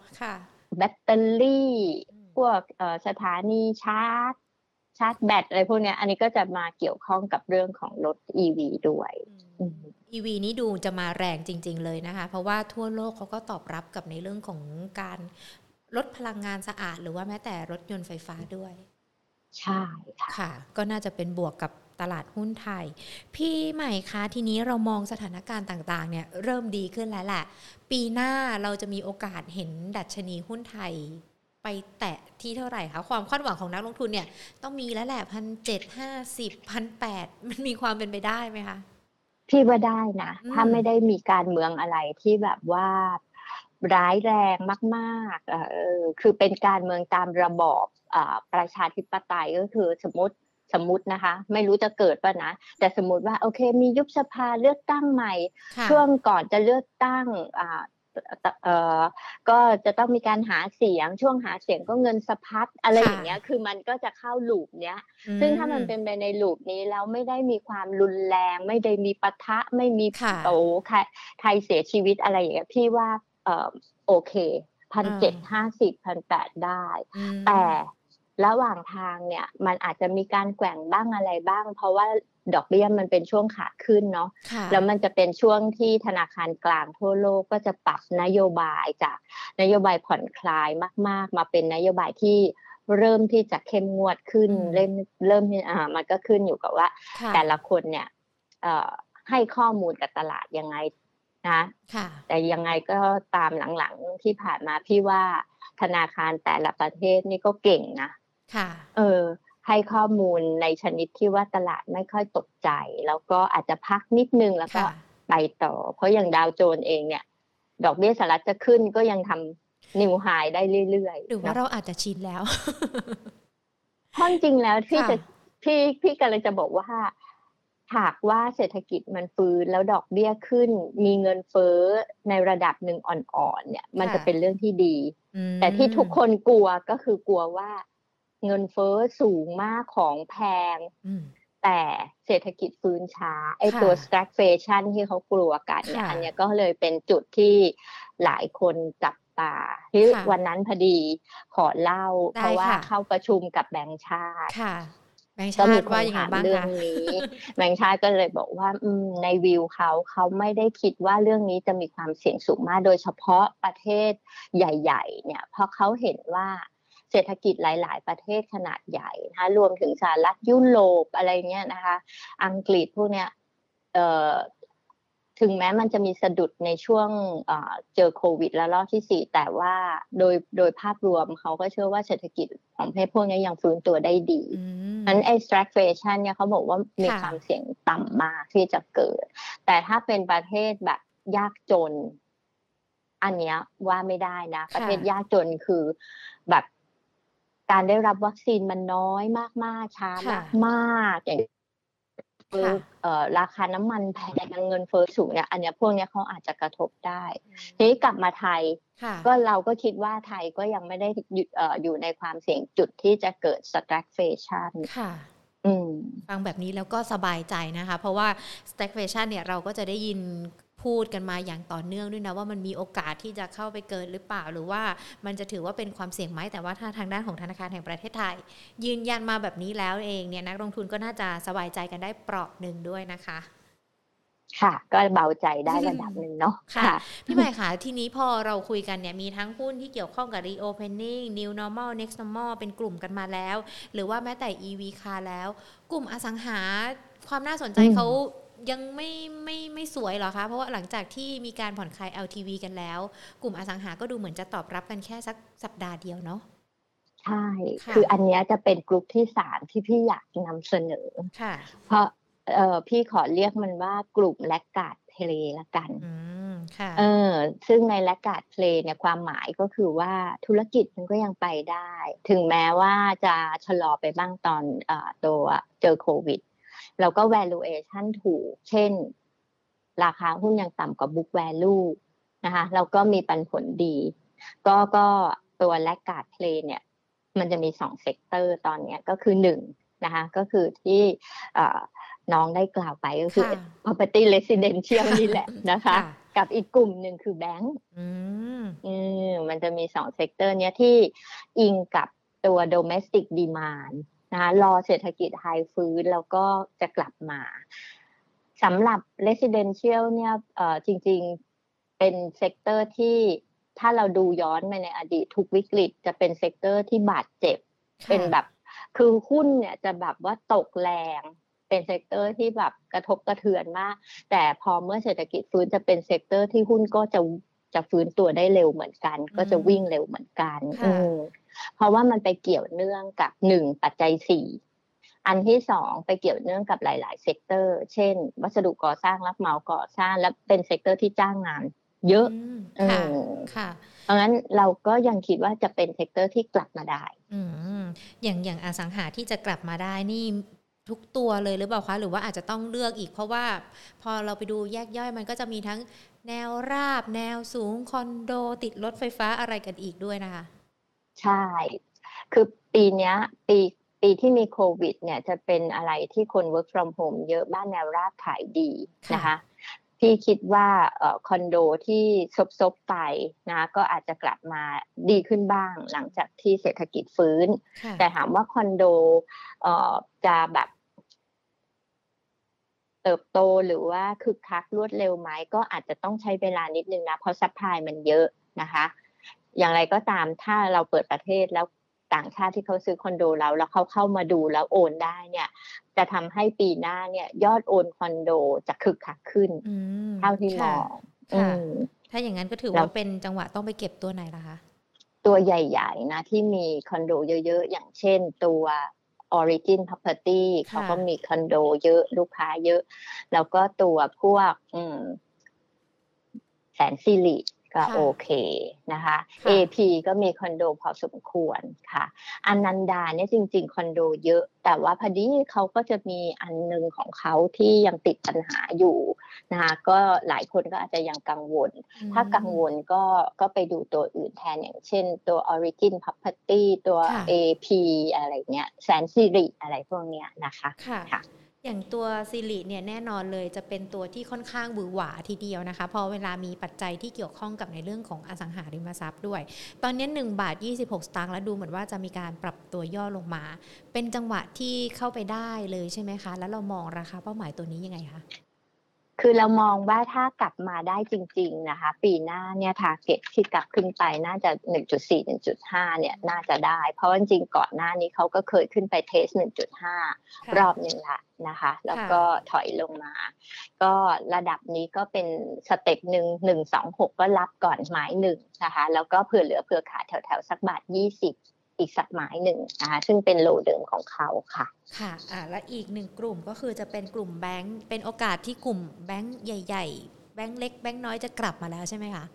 แบตเตอรี่พวกสถานีชาร์จชาร์จแบตอะไรพวกนี้อันนี้ก็จะมาเกี่ยวข้องกับเรื่องของรถ อี วี ด้วย อี วี นี้ดูจะมาแรงจริงๆเลยนะคะเพราะว่าทั่วโลกเขาก็ตอบรับกับในเรื่องของการลดพลังงานสะอาดหรือว่าแม้แต่รถยนต์ไฟฟ้าด้วยใช่ค่ะก็น่าจะเป็นบวกกับตลาดหุ้นไทยพี่ใหม่คะทีนี้เรามองสถานการณ์ต่างๆเนี่ยเริ่มดีขึ้นแล้วแหละปีหน้าเราจะมีโอกาสเห็นดัชนีหุ้นไทยไปแตะที่เท่าไหร่คะความคาดหวังของนักลงทุนเนี่ยต้องมีแล้วแหละหนึ่งพันเจ็ดร้อยห้าสิบ หนึ่งพันแปดร้อยมันมีความเป็นไปได้ไหมคะพี่ว่าได้นะถ้าไม่ได้มีการเมืองอะไรที่แบบว่าร้ายแรงมากๆเอ่อคือเป็นการเมืองตามระบอบอ่าประชาธิปไตยก็คือสมมุติสมมุตินะคะไม่รู้จะเกิดป่ะนะแต่สมมุติว่าโอเคมียุบสภาเลือกตั้งใหม่ช่วงก่อนจะเลือกตั้งอ่าเอ่อก็จะต้องมีการหาเสียงช่วงหาเสียงก็เงินสะพัดอะไรอย่างเงี้ยคือมันก็จะเข้าลูปเนี้ยซึ่งถ้ามันเป็นไปในลูปนี้แล้วไม่ได้มีความรุนแรงไม่ได้มีปะทะไม่มีโตใครเสียชีวิตอะไรอย่างเงี้ยพี่ว่าเอ่อโอเค หนึ่งพันเจ็ดร้อยห้าสิบ หนึ่งพันแปดร้อย ได้แต่ระหว่างทางเนี่ยมันอาจจะมีการแกว่งบ้างอะไรบ้างเพราะว่าดอกเบี้ยมันเป็นช่วงขาขึ้นเนาะแล้วมันจะเป็นช่วงที่ธนาคารกลางทั่วโลกก็จะปรับนโยบายจากนโยบายผ่อนคลายมากๆมาเป็นนโยบายที่เริ่มที่จะเข้มงวดขึ้นเริ่มเริ่มอ่ามันก็ขึ้นอยู่กับว่าแต่ละคนเนี่ยเอ่อให้ข้อมูลกับตลาดยังไงนะแต่ยังไงก็ตามหลังๆที่ผ่านมาพี่ว่าธนาคารแต่ละประเทศนี่ก็เก่งนะเออให้ข้อมูลในชนิดที่ว่าตลาดไม่ค่อยตกใจแล้วก็อาจจะพักนิดนึงแล้วก็ไปต่อเพราะอย่างดาวโจนส์เองเนี่ยดอกเบี้ยสหรัฐจะขึ้นก็ยังทำนิวไฮได้เรื่อยๆหรือว่าเราอาจจะชินแล้วเพราะจริงแล้วพี่จะพี่พี่กำลังจะบอกว่าหากว่าเศรษฐกิจมันฟื้นแล้วดอกเบี้ยขึ้นมีเงินเฟ้อในระดับหนึ่งอ่อนๆเนี่ยมันจะเป็นเรื่องที่ดีแต่ที่ทุกคนกลัวก็คือกลัวว่าเงินเฟ้อสูงมากของแพงแต่เศรษฐกิจฟื้นช้าไอ้ตัว stagflation ที่เขากลัวกันเนี่ยอันนี้ก็เลยเป็นจุดที่หลายคนจับตาที่วันนั้นพอดีขอเล่าเพราะว่าเข้าประชุมกับแบงก์ชาติก็มีคนถามเรื่องนี้แบงก์ชาติก็เลยบอกว่าในวิวเขาเขาไม่ได้คิดว่าเรื่องนี้จะมีความเสี่ยงสูงมากโดยเฉพาะประเทศใหญ่ๆเนี่ยเพราะเขาเห็นว่าเศรษฐกิจหลายๆประเทศขนาดใหญ่นะคะรวมถึงสหรัฐยุโรปอะไรเงี้ยนะคะอังกฤษพวกเนี้ยเอ่อถึงแม้มันจะมีสะดุดในช่วงเอ่อเจอโควิดแล้วรอบที่สี่แต่ว่าโดยโดยภาพรวมเขาก็เชื่อว่าเศรษฐกิจของประเทศพวกนี้ยังฟื้นตัวได้ดีนั้นไอ้ stagflation เนี่ยเขาบอกว่ามีความเสี่ยงต่ำมากที่จะเกิดแต่ถ้าเป็นประเทศแบบยากจนอันเนี้ยว่าไม่ได้นะประเทศยากจนคือแบบการได้รับวัคซีนมันน้อยมากๆช้ามากๆอย่างคือเอ่อราคาน้ำมันแพงเงินเฟ้อสูงเนี่ยอันเนี้ยพวกเนี้ยเขาอาจจะกระทบได้ทีนี้กลับมาไทยก็เราก็คิดว่าไทยก็ยังไม่ได้เอ่ออยู่ในความเสี่ยงจุดที่จะเกิด stagflation ค่ะอืมฟังแบบนี้แล้วก็สบายใจนะคะเพราะว่า stagflation เนี่ยเราก็จะได้ยินพูดกันมาอย่างต่อเนื่องด้วยนะว่ามันมีโอกาสที่จะเข้าไปเกิดหรือเปล่าหรือว่ามันจะถือว่าเป็นความเสี่ยงไหมแต่ว่าถ้าทางด้านของธนาคารแห่งประเทศไทยยืนยันมาแบบนี้แล้วเองเนี่ยนักลงทุนก็น่าจะสบายใจกันได้เปราะหนึ่งด้วยนะคะค่ะก็เบาใจได้ระดับหนึ่งเนาะค่ะพี่ใหม่ค่ะทีนี้พอเราคุยกันเนี่ยมีทั้งหุ้นที่เกี่ยวข้องกับ Reopening New Normal Next Normal เป็นกลุ่มกันมาแล้วหรือว่าแม้แต่ อี วี Car แล้วกลุ่มอสังหาความน่าสนใจเขายังไม่ไม่ไม่สวยหรอคะเพราะว่าหลังจากที่มีการผ่อนคลาย แอล ที วี กันแล้วกลุ่มอสังหาก็ดูเหมือนจะตอบรับกันแค่สักสัปดาห์เดียวเนาะใช่คืออันนี้จะเป็นกลุ่มที่สามที่พี่อยากนำเสนอค่ะเพราะเอ่อพี่ขอเรียกมันว่ากลุ่มแลกการ์ดเพลย์ละกันอืมค่ะเออซึ่งในแลกการ์ดเพลย์เนี่ยความหมายก็คือว่าธุรกิจมันก็ยังไปได้ถึงแม้ว่าจะชะลอไปบ้างตอนเอ่อตัวเจอโควิดแล้วก็ valuation ถูกเช่นราคาหุ้นยังต่ำกว่า book value นะคะแล้วก็มีปันผลดีก็ก็ตัวแลกการ์ดเพลย์เนี่ยมันจะมีสองเซกเตอร์ตอนนี้ก็คือหนึ่งนะคะก็คือที่น้องได้กล่าวไปก็คือ property residential นี่แหละนะคะกับอีกกลุ่มหนึ่งคือแบงก์อืมมันจะมีสองเซกเตอร์เนี้ยที่อิงกับตัว domestic demandนะรอเศรษฐกิจไทยฟื้นแล้วก็จะกลับมา สำหรับ residential เนี่ยจริงๆเป็นเซกเตอร์ที่ถ้าเราดูย้อนไปในอดีตทุกวิกฤตจะเป็นเซกเตอร์ที่บาดเจ็บเป็นแบบคือหุ้นเนี่ยจะแบบว่าตกแรงเป็นเซกเตอร์ที่แบบกระทบกระเทือนมากแต่พอเมื่อเศรษฐกิจฟื้นจะเป็นเซกเตอร์ที่หุ้นก็จะจะฟื้นตัวได้เร็วเหมือนกันก็จะวิ่งเร็วเหมือนกันเพราะว่ามันไปเกี่ยวเนื่องกับหนึ่งปัจจัยสี่อันที่สองไปเกี่ยวเนื่องกับหลายๆเซกเตอร์เช่นวัสดุก่อสร้างรับเหมาก่อสร้างและเป็นเซกเตอร์ที่จ้างงานเยอะค่ะเพราะงั้นเราก็ยังคิดว่าจะเป็นเซกเตอร์ที่กลับมาได้อย่างอย่างอสังหาที่จะกลับมาได้นี่ทุกตัวเลยหรือเปล่าคะหรือว่าอาจจะต้องเลือกอีกเพราะว่าพอเราไปดูแยกย่อยมันก็จะมีทั้งแนวราบแนวสูงคอนโดติดรถไฟฟ้าอะไรกันอีกด้วยนะคะใช่คือปีนี้ปีปีที่มีโควิดเนี่ยจะเป็นอะไรที่คน work from home เยอะบ้านแนวราบขายดีนะคะพี่คิดว่าคอนโดที่ซบๆไปนะก็อาจจะกลับมาดีขึ้นบ้างหลังจากที่เศรษฐกิจฟื้นแต่ถามว่าคอนโดจะแบบเติบโตหรือว่าคึกคักรวดเร็วไหมก็อาจจะต้องใช้เวลานิดนึงนะเพราะซัพพลายมันเยอะนะคะอย่างไรก็ตามถ้าเราเปิดประเทศแล้วต่างชาติที่เขาซื้อคอนโดเราแล้วเขาเข้ามาดูแล้วโอนได้เนี่ยจะทำให้ปีหน้าเนี่ยยอดโอนคอนโดจะคึกคักขึ้นเท่าที่มองถ้าอย่างนั้นก็ถือว่าเป็นจังหวะต้องไปเก็บตัวไหนล่ะคะตัวใหญ่ๆนะที่มีคอนโดเยอะๆอย่างเช่นตัว Origin Property เขาก็มีคอนโดเยอะลูกค้าเยอะแล้วก็ตัวพวกแสนสิริก็โอเคนะคะ เอ พี ก็มีคอนโดพอสมควรค่ะอนันดาเนี่ยจริงๆคอนโดเยอะแต่ว่าพอดีเขาก็จะมีอันนึงของเขาที่ยังติดปัญหาอยู่นะคะก็หลายคนก็อาจจะยังกังวลถ้ากังวลก็ก็ไปดูตัวอื่นแทนอย่างเช่นตัว Origin Property ตัว เอ พี อะไรเงี้ยแสนสิริอะไรพวกเนี้ยนะคะค่ะอย่างตัวสิริเนี่ยแน่นอนเลยจะเป็นตัวที่ค่อนข้างหวือหวาทีเดียวนะคะพอเวลามีปัจจัยที่เกี่ยวข้องกับในเรื่องของอสังหาริมทรัพย์ด้วยตอนนี้หนึ่งบาทยี่สิบหกสตางค์แล้วดูเหมือนว่าจะมีการปรับตัวย่อลงมาเป็นจังหวะที่เข้าไปได้เลยใช่ไหมคะแล้วเรามองราคาเป้าหมายตัวนี้ยังไงคะคือเรามองว่าถ้ากลับมาได้จริงๆนะคะปีหน้าเนี่ยทาร์เก็ตที่กลับขึ้นไปน่าจะ หนึ่งจุดสี่ หนึ่งจุดห้า เนี่ยน่าจะได้เพราะจริงๆก่อนหน้านี้เขาก็เคยขึ้นไปเทส หนึ่งจุดห้า รอบนึงละนะคะแล้วก็ถอยลงมาก็ระดับนี้ก็เป็นสเต็ปนึงหนึ่งสองหกก็รับก่อนหมายหนึ่งนะคะแล้วก็เผื่อเหลือเผื่อขาดแถวๆสักบาทยี่สิบอีกสักหมายหนึ่งนะคะซึ่งเป็นโลเดิมของเขาค่ะค่ะและอีกหนึ่งกลุ่มก็คือจะเป็นกลุ่มแบงค์เป็นโอกาสที่กลุ่มแบงค์ใหญ่ๆแบงค์เล็กแบงค์น้อยจะกลับมาแล้วใช่ไหมคะ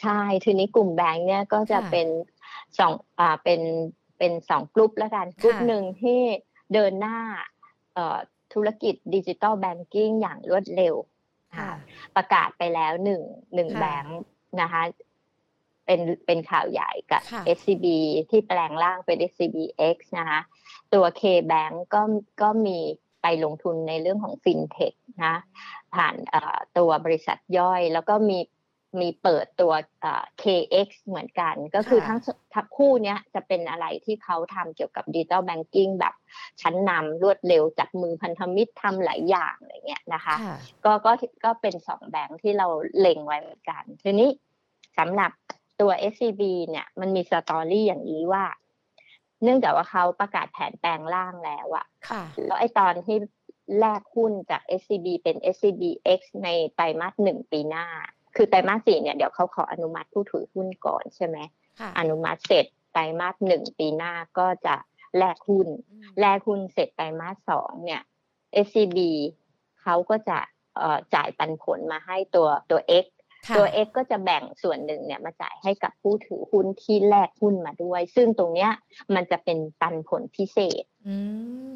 ใช่ทีนี้กลุ่มแบงค์เนี่ยก็จะเป็นสองอ่าเป็นเป็นสองกลุ่มแล้วกันกลุ่มหนึ่งที่เดินหน้าธุรกิจ Digital Banking อย่างรวดเร็วประกาศไปแล้วหนึ่งหนึ่งแบงค์นะคะเป็นเป็นข่าวใหญ่กับ เอส ซี บี ที่แปลงร่างเป็น เอส ซี บี เอ็กซ์ นะคะตัว K Bank ก็ก็มีไปลงทุนในเรื่องของ Fintech นะผ่านเอ่อตัวบริษัทย่อยแล้วก็มีมีเปิดตัวเอ่อ เค เอ็กซ์ เหมือนกันก็คือทั้งทั้งคู่เนี้ยจะเป็นอะไรที่เขาทำเกี่ยวกับ Digital Banking แบบชั้นนำรวดเร็วจับมือพันธมิตรทำหลายอย่างอะไรเงี้ยนะคะก็ก็ก็เป็นสองแบงค์ที่เราเล็งไว้เหมือนกันทีนี้สำหรับตัว เอส ซี บี เนี่ยมันมีสตอรี่อย่างนี้ว่าเนื่องจากว่าเขาประกาศแผนแปลงร่างแล้วอะแล้วไอ้ตอนที่แลกหุ้นจาก เอส ซี บี เป็น เอส ซี บี เอ็กซ์ ในไตรมาสหนึ่งปีหน้าคือไตรมาสสี่เนี่ยเดี๋ยวเขาขออนุมัติผู้ถือหุ้นก่อนใช่ไหมอนุมัติเสร็จไตรมาสหนึ่งปีหน้าก็จะแลกหุ้นแลกหุ้นเสร็จไตรมาสสองเนี่ย เอส ซี บี เขาก็จะจ่ายปันผลมาให้ตัวตัว Xตัว X ก็จะแบ่งส่วนหนึ่งเนี่ยมาจ่ายให้กับผู้ถือหุ้นที่แลกหุ้นมาด้วยซึ่งตรงเนี้ยมันจะเป็นปันผลพิเศษอื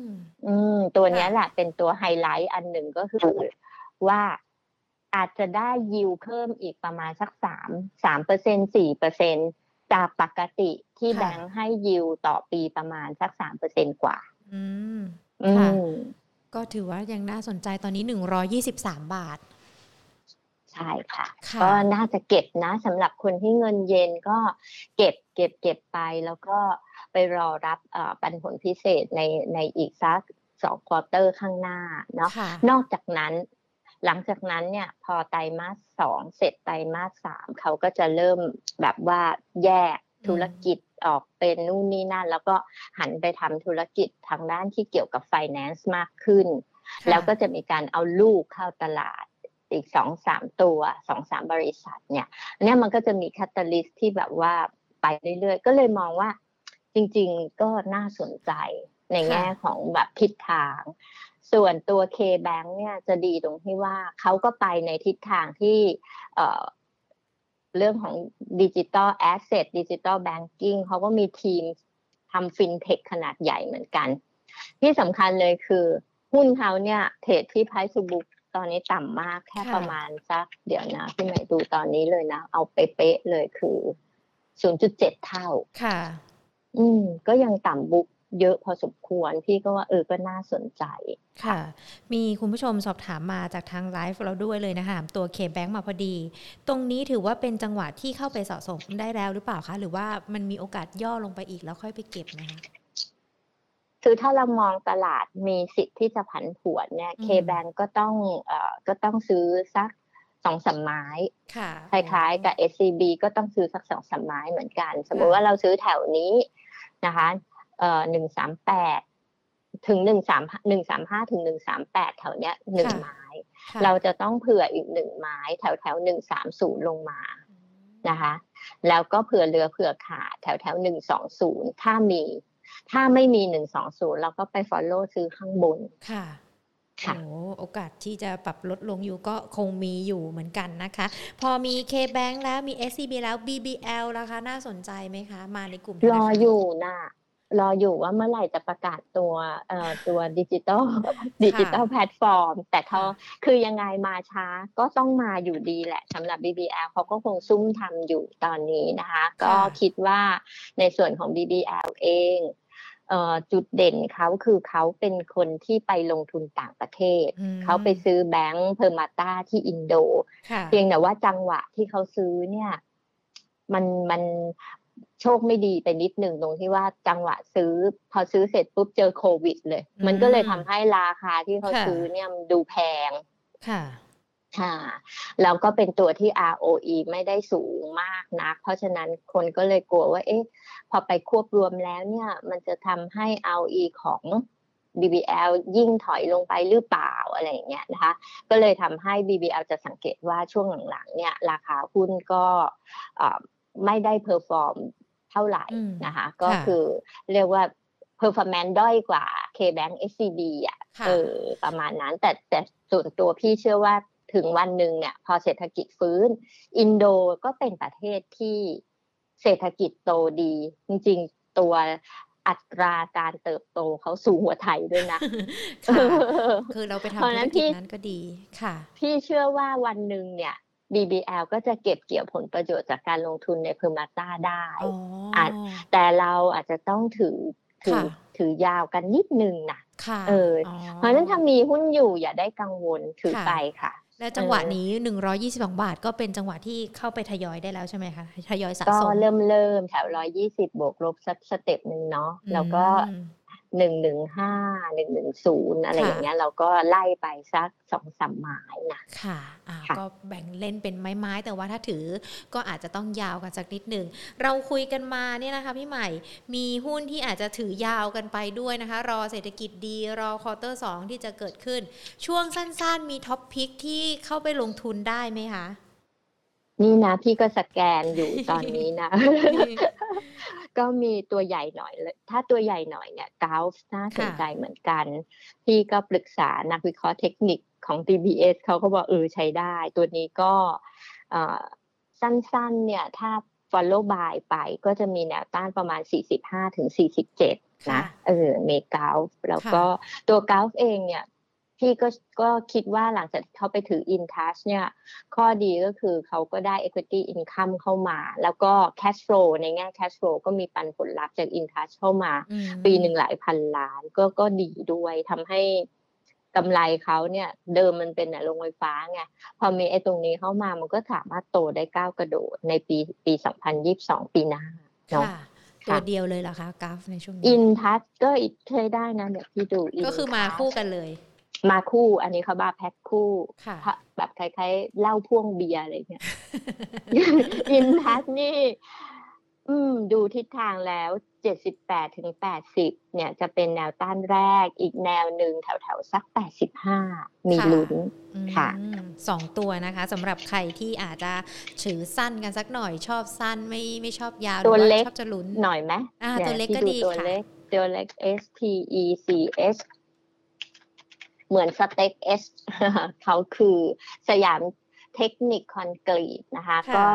มอืมตัวเนี้ยแหละเป็นตัวไฮไลท์อันหนึ่งก็คือว่าอาจจะได้ยิวเพิ่มอีกประมาณสักสาม สามเปอร์เซ็นต์ สี่เปอร์เซ็นต์ จากปกติที่แบงค์ให้ยิวต่อปีประมาณสัก สามเปอร์เซ็นต์ กว่าอืมอืมก็ถือว่ายังน่าสนใจตอนนี้หนึ่งร้อยยี่สิบสามบาทใช่ค่ะก็น่าจะเก็บนะสำหรับคนที่เงินเย็นก็เก็บเก็บเก็บไปแล้วก็ไปรอรับปันผลพิเศษในในอีกสักสองควอเตอร์ข้างหน้าเนาะนอกจากนั้น หลังจากนั้นเนี่ยพอไตรมาสสองเสร็จไตรมาสสามเขาก็จะเริ่มแบบว่าแยกธุรกิจออกเป็นนู่นนี่นั่นแล้วก็หันไปทำธุรกิจทางด้านที่เกี่ยวกับไฟแนนซ์มากขึ้นแล้วก็จะมีการเอาลูกเข้าตลาดอีก สองสาม ตัว สองสาม บริษัทเนี่ยอันนี้มันก็จะมีแคตตาลิสต์ที่แบบว่าไปเรื่อยๆก็เลยมองว่าจริงๆก็น่าสนใจในแง่ของแบบทิศทางส่วนตัว K Bank เนี่ยจะดีตรงที่ว่าเขาก็ไปในทิศทางที่เอ่อเรื่องของ Digital Asset Digital Banking เขาก็มีทีมทำ Fintech ขนาดใหญ่เหมือนกันที่สำคัญเลยคือหุ้นเขาเนี่ยเทรดที่ Price to Bookตอนนี้ต่ำมากแค่ประมาณสักเดี๋ยวนะพี่ใหม่ดูตอนนี้เลยนะเอาเป๊ะๆเลยคือ ศูนย์จุดเจ็ด เท่าค่ะอืมก็ยังต่ำบุ๊กเยอะพอสมควรพี่ก็ว่าเออก็น่าสนใจค่ะมีคุณผู้ชมสอบถามมาจากทางไลฟ์เราด้วยเลยนะคะตัว K Bank มาพอดีตรงนี้ถือว่าเป็นจังหวะที่เข้าไปสะสมได้แล้วหรือเปล่าคะหรือว่ามันมีโอกาสย่อลงไปอีกแล้วค่อยไปเก็บนะคะคือถ้าเรามองตลาดมีสิทธิ์ที่จะผันผวนเนี่ย K Bank ก็ต้องเอ่อก็ต้องซื้อสัก สองสาม ไม้ค่ะคล้ายๆกับ เอส ซี บี ก็ต้องซื้อสัก สองสาม ไม้เหมือนกันสมมุติว่าเราซื้อแถวนี้นะคะเอ่อหนึ่งสามแปดถึงหนึ่งสามห้าถึงหนึ่งสามแปดแถวเนี้ยหนึ่งไม้เราจะต้องเผื่ออีกหนึ่งไม้แถวๆหนึ่งสามศูนย์ลงมานะคะแล้วก็เผื่อเหลือเผื่อขาดแถวๆหนึ่งสองศูนย์ถ้ามีถ้าไม่มีหนึ่งสองศูนย์เราก็ไป follow ซื้อข้างบนค่ะค่ะโอ้โอกาสที่จะปรับลดลงอยู่ก็คงมีอยู่เหมือนกันนะคะพอมี K Bank แล้วมี เอส ซี บี แล้ว บี บี แอล แล้วคะน่าสนใจไหมคะมาในกลุ่มรออยู่นะรออยู่ว่าเมื่อไหร่จะประกาศตัวเอ่อตัว Digital Digital Platform แต่เขาคือยังไงมาช้าก็ต้องมาอยู่ดีแหละสำหรับ บี บี แอล เขาก็คงซุ่มทำอยู่ตอนนี้นะคะก็คิดว่าในส่วนของ บี บี แอล เองเอ่อจุดเด่นเขาคือเขาเป็นคนที่ไปลงทุนต่างประเทศเขาไปซื้อแบงก์เพอร์มาต้าที่อินโดเพียงแต่ว่าจังหวะที่เขาซื้อเนี่ยมันมันโชคไม่ดีไปนิดหนึ่งตรงที่ว่าจังหวะซื้อพอซื้อเสร็จปุ๊บเจอโควิดเลยมันก็เลยทำให้ราคาที่เขาซื้อเนี่ยมันดูแพงค่ะค่ะแล้วก็เป็นตัวที่ อาร์ โอ อี ไม่ได้สูงมากนักเพราะฉะนั้นคนก็เลยกลัวว่าเอ๊ะพอไปควบรวมแล้วเนี่ยมันจะทำให้ อาร์ โอ อี ของ บี บี แอล ยิ่งถอยลงไปหรือเปล่าอะไรอย่างเงี้ยนะคะก็เลยทำให้ บี บี แอล จะสังเกตว่าช่วงหลังๆเนี่ยราคาหุ้นก็ไม่ได้เพอร์ฟอร์มเท่าไหร่นะคะก็คือเรียกว่าperformance ด้อยกว่า K Bank เอส ซี บี อ่ะเออประมาณนั้นแต่แต่ส่วนตัวพี่เชื่อว่าถึงวันหนึ่งเนี่ยพอเศรษฐกิจฟื้นอินโดก็เป็นประเทศที่เศรษฐกิจโตดีจริงๆตัวอัตราการเติบโตเขาสูงกว่าไทยด้วยนะคือเราไปทำธุรกิจนั้นก็ดีค่ะพี่เชื่อว่าวันหนึ่งเนี่ย บี บี แอล ก็จะเก็บเกี่ยวผลประโยชน์จากการลงทุนในเพอร์มาต้าได้แต่เราอาจจะต้องถือถือถือยาวกันนิดนึงนะเออเพราะฉะนั้นถ้ามีหุ้นอยู่อย่าได้กังวลถือไปค่ะและจังหวะนี้หนึ่งร้อยยี่สิบสองบาทก็เป็นจังหวะที่เข้าไปทยอยได้แล้วใช่ไหมคะทยอยสะสมก็เริ่มเริ่มแถวหนึ่งร้อยยี่สิบบวกลบสักสเต็ปนึงเนาะแล้วก็หนึ่งร้อยสิบห้า หนึ่งร้อยสิบอะไรอย่างเงี้ยเราก็ไล่ไปสัก สองสาม ไม้นะค่ะก็แบ่งเล่นเป็นไม้ๆแต่ว่าถ้าถือก็อาจจะต้องยาวกันสักนิดนึงเราคุยกันมาเนี่ยนะคะพี่ใหม่มีหุ้นที่อาจจะถือยาวกันไปด้วยนะคะรอเศรษฐกิจดีรอควอเตอร์สองที่จะเกิดขึ้นช่วงสั้นๆมีท็อปพิกที่เข้าไปลงทุนได้ไหมคะนี่นะพี่ก็สแกนอยู่ตอนนี้นะ ก็มีตัวใหญ่หน่อยถ้าตัวใหญ่หน่อยเนี่ยกาฟน่าสนใจเหมือนกันพี่ก็ปรึกษานักวิเคราะห์เทคนิคของ ดี บี เอส เขาก็บอกเออใช้ได้ตัวนี้ก็สั้นๆเนี่ยถ้า follow buy ไปก็จะมีแนวต้านประมาณ สี่สิบห้าถึงสี่สิบเจ็ด นะเออมีกาฟแล้วก็ตัวกาฟเองเนี่ยพี่ก็ก็คิดว่าหลังจากเขาไปถือ Intouch เนี่ยข้อดีก็คือเขาก็ได้ equity income เข้ามาแล้วก็ cash flow ในแง่ cash flow ก็มีปันผลลัพธ์จาก Intouch เข้ามาปีหนึ่งหลายพันล้านก็ก็ดีด้วยทำให้กำไรเขาเนี่ยเดิมมันเป็นโรงไฟฟ้าไงพอมีไอ้ตรงนี้เข้ามามันก็สามารถโตได้ก้าวกระโดดในปีปีสองพันยี่สิบสองปีหน้าเนาะตัวเดียวเลยเหรอคะกราฟในช่วงนี้ Intouch ก็ใช้ได้นะเดี๋ยวพี่ดูก็คือมาคู่กันเลย มาคู่อันนี้เขาบาร์แพ็คคู่แบบคล้ายๆเหล้าพ่วงเบียร์อะไรเนี่ย อินทัสนี่ดูทิศทางแล้วเจ็ดสิบแปดถึงแปดสิบเนี่ยจะเป็นแนวต้านแรกอีกแนวหนึ่งแถวๆสักแปดสิบห้ามีลุ้นค่ะสองตัวนะคะสำหรับใครที่อาจจะถือสั้นกันสักหน่อยชอบสั้นไม่ไม่ชอบยาวตัวเล็กชอบจะลุ้นหน่อยไหมตัวเล็กก็ดีค่ะตัวเล็กตัวเล็ก S T E C S เหมือนสเต็ก S เขาคือสยามเทคนิคคอนกรีตนะคะก็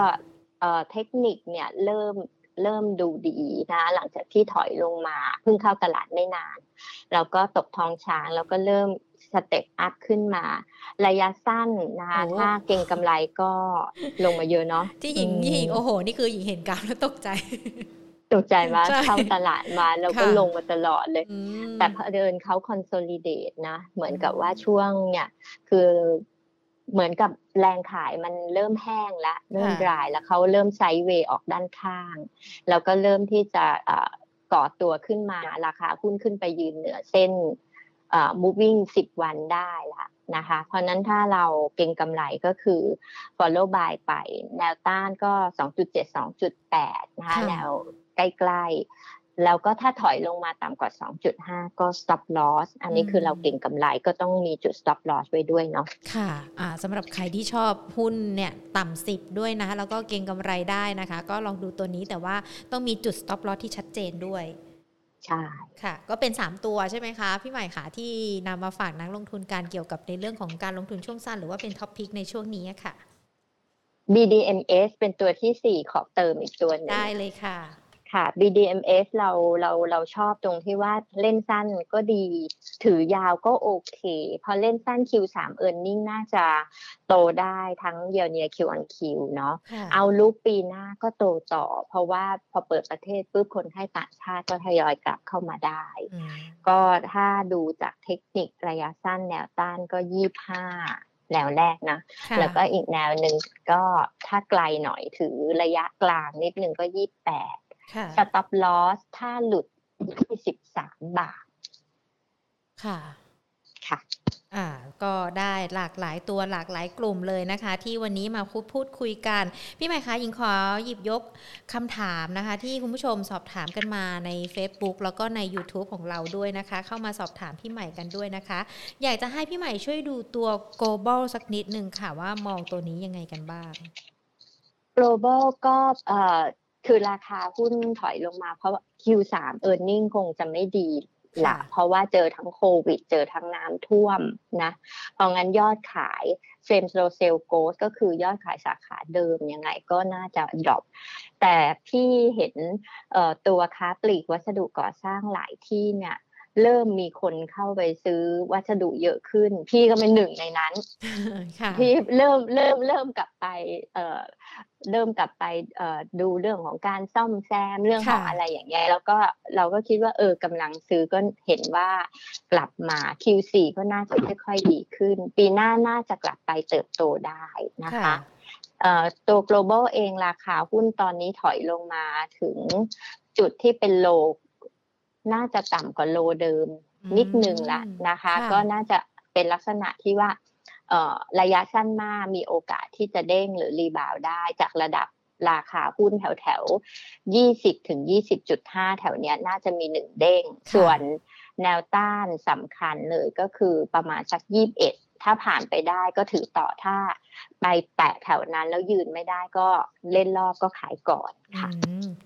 เทคนิคเนี่ยเริ่มเริ่มดูดีนะหลังจากที่ถอยลงมาเพิ่งเข้าตลาดไม่นานแล้วก็ตกทองช้างแล้วก็เริ่มสเต็ปอัพขึ้นมาระยะสั้นนะคะถ้าเก่งกำไรก็ลงมาเยอะเนาะที่หญิงหญิงโอ้โหนี่คือหญิงเห็นกราฟแล้วตกใจตกใจว่าเข้าตลาดมาแล้วก็ลงมาตลอดเลยแต่พอเดินเขาคอนโซลิเดตนะเหมือนกับว่าช่วงเนี่ยคือเหมือนกับแรงขายมันเริ่มแห้งแล้วเริ่มดรายแล้วเขาเริ่มไซด์เวย์ออกด้านข้างแล้วก็เริ่มที่จะก่อตัวขึ้นมาราคาหุ้นขึ้นไปยืนเหนือเส้น moving สิบวันได้ละนะคะเพราะนั้นถ้าเราเก็งกำไรก็คือ follow buy ไปแนวต้านก็ สองจุดเจ็ด สองจุดแปด นะคะแนวใกล้ๆแล้วก็ถ้าถอยลงมาต่ำกว่า สองจุดห้า ก็ stop loss อันนี้คือเราเก็งกำไรก็ต้องมีจุด stop loss ไว้ด้วยเนาะค่ะอ่าสำหรับใครที่ชอบหุ้นเนี่ยต่ำสิบด้วยนะแล้วก็เก็งกำไรได้นะคะก็ลองดูตัวนี้แต่ว่าต้องมีจุด stop loss ที่ชัดเจนด้วยใช่ค่ะก็เป็นสามตัวใช่ไหมคะพี่ใหม่ค่ะที่นำมาฝากนักลงทุนการเกี่ยวกับในเรื่องของการลงทุนช่วงสั้นหรือว่าเป็นท็อปพิกในช่วงนี้ค่ะ บี ดี เอ็ม เอส เป็นตัวที่สี่ขอเติมอีกตัวนึงได้เลยค่ะค่ะ บี ดี เอ็ม เอส เราเราเราชอบตรงที่ว่าเล่นสั้นก็ดีถือยาวก็โอเคพอเล่นสั้น คิว สาม earning น่าจะโตได้ทั้ง year on year Q on Q เนาะเอาลุกปีหน้าก็โตต่อเพราะว่าพอเปิดประเทศปุ๊บคนไข้ต่างชาติก็ทยอยกลับเข้ามาได้ก็ถ้าดูจากเทคนิคระยะสั้นแนวต้านก็ยี่สิบห้าแนวแรกนะแล้วก็อีกแนวหนึ่งก็ถ้าไกลหน่อยถือระยะกลางนิดนึงก็ยี่สิบแปดสต็อปลอสถ้าหลุดยี่สิบสามบาทค่ะค่ะอ่าก็ได้หลากหลายตัวหลากหลายกลุ่มเลยนะคะที่วันนี้มาพูดคุยกันพี่ใหม่คะหญิงขอหยิบยกคำถามนะคะที่คุณผู้ชมสอบถามกันมาใน Facebook แล้วก็ใน YouTube ของเราด้วยนะคะเข้ามาสอบถามพี่ใหม่กันด้วยนะคะอยากจะให้พี่ใหม่ช่วยดูตัว Global สักนิดนึงค่ะว่ามองตัวนี้ยังไงกันบ้าง Global ก็เอ่อคือราคาหุ้นถอยลงมาเพราะ คิว สาม earning คงจะไม่ดีละเพราะว่าเจอทั้งโควิดเจอทั้งน้ำท่วมนะเพราะงั้นยอดขาย same store sales growth ก็คือยอดขายสาขาเดิมยังไงก็น่าจะดรอปแต่พี่เห็นตัวค้าปลีกวัสดุก่อสร้างหลายที่เนี่ยเริ่มมีคนเข้าไปซื้อวัสดุเยอะขึ้นพี่ก็เป็นหนึ่งในนั้นพี่เริ่มเริ่มเริ่มกลับไปเอ่อเริ่มกลับไปเอ่อดูเรื่องของการซ่อมแซมเรื่องของอะไรอย่างเงี้ยแล้วก็เราก็คิดว่าเออกำลังซื้อก็เห็นว่ากลับมา คิว สี่ ก็น่าจะค่อยๆดีขึ้นปีหน้าน่าจะกลับไปเติบโตได้นะคะเอ่อตัว global เองราคาหุ้นตอนนี้ถอยลงมาถึงจุดที่เป็นโลน่าจะต่ำกว่าโลเดิมนิดนึงละนะคะก็น่าจะเป็นลักษณะที่ว่าระยะสั้นมากมีโอกาสที่จะเด้งหรือรีบาวด์ได้จากระดับราคาหุ้นแถวๆ ยี่สิบถึงยี่สิบจุดห้า แถวเนี้ยน่าจะมีหนึ่งเด้งส่วนแนวต้านสำคัญเลยก็คือประมาณสักยี่สิบเอ็ดถ้าผ่านไปได้ก็ถือต่อถ้าไปแตะแถวนั้นแล้วยืนไม่ได้ก็เล่นรอบก็ขายก่อนค่ะ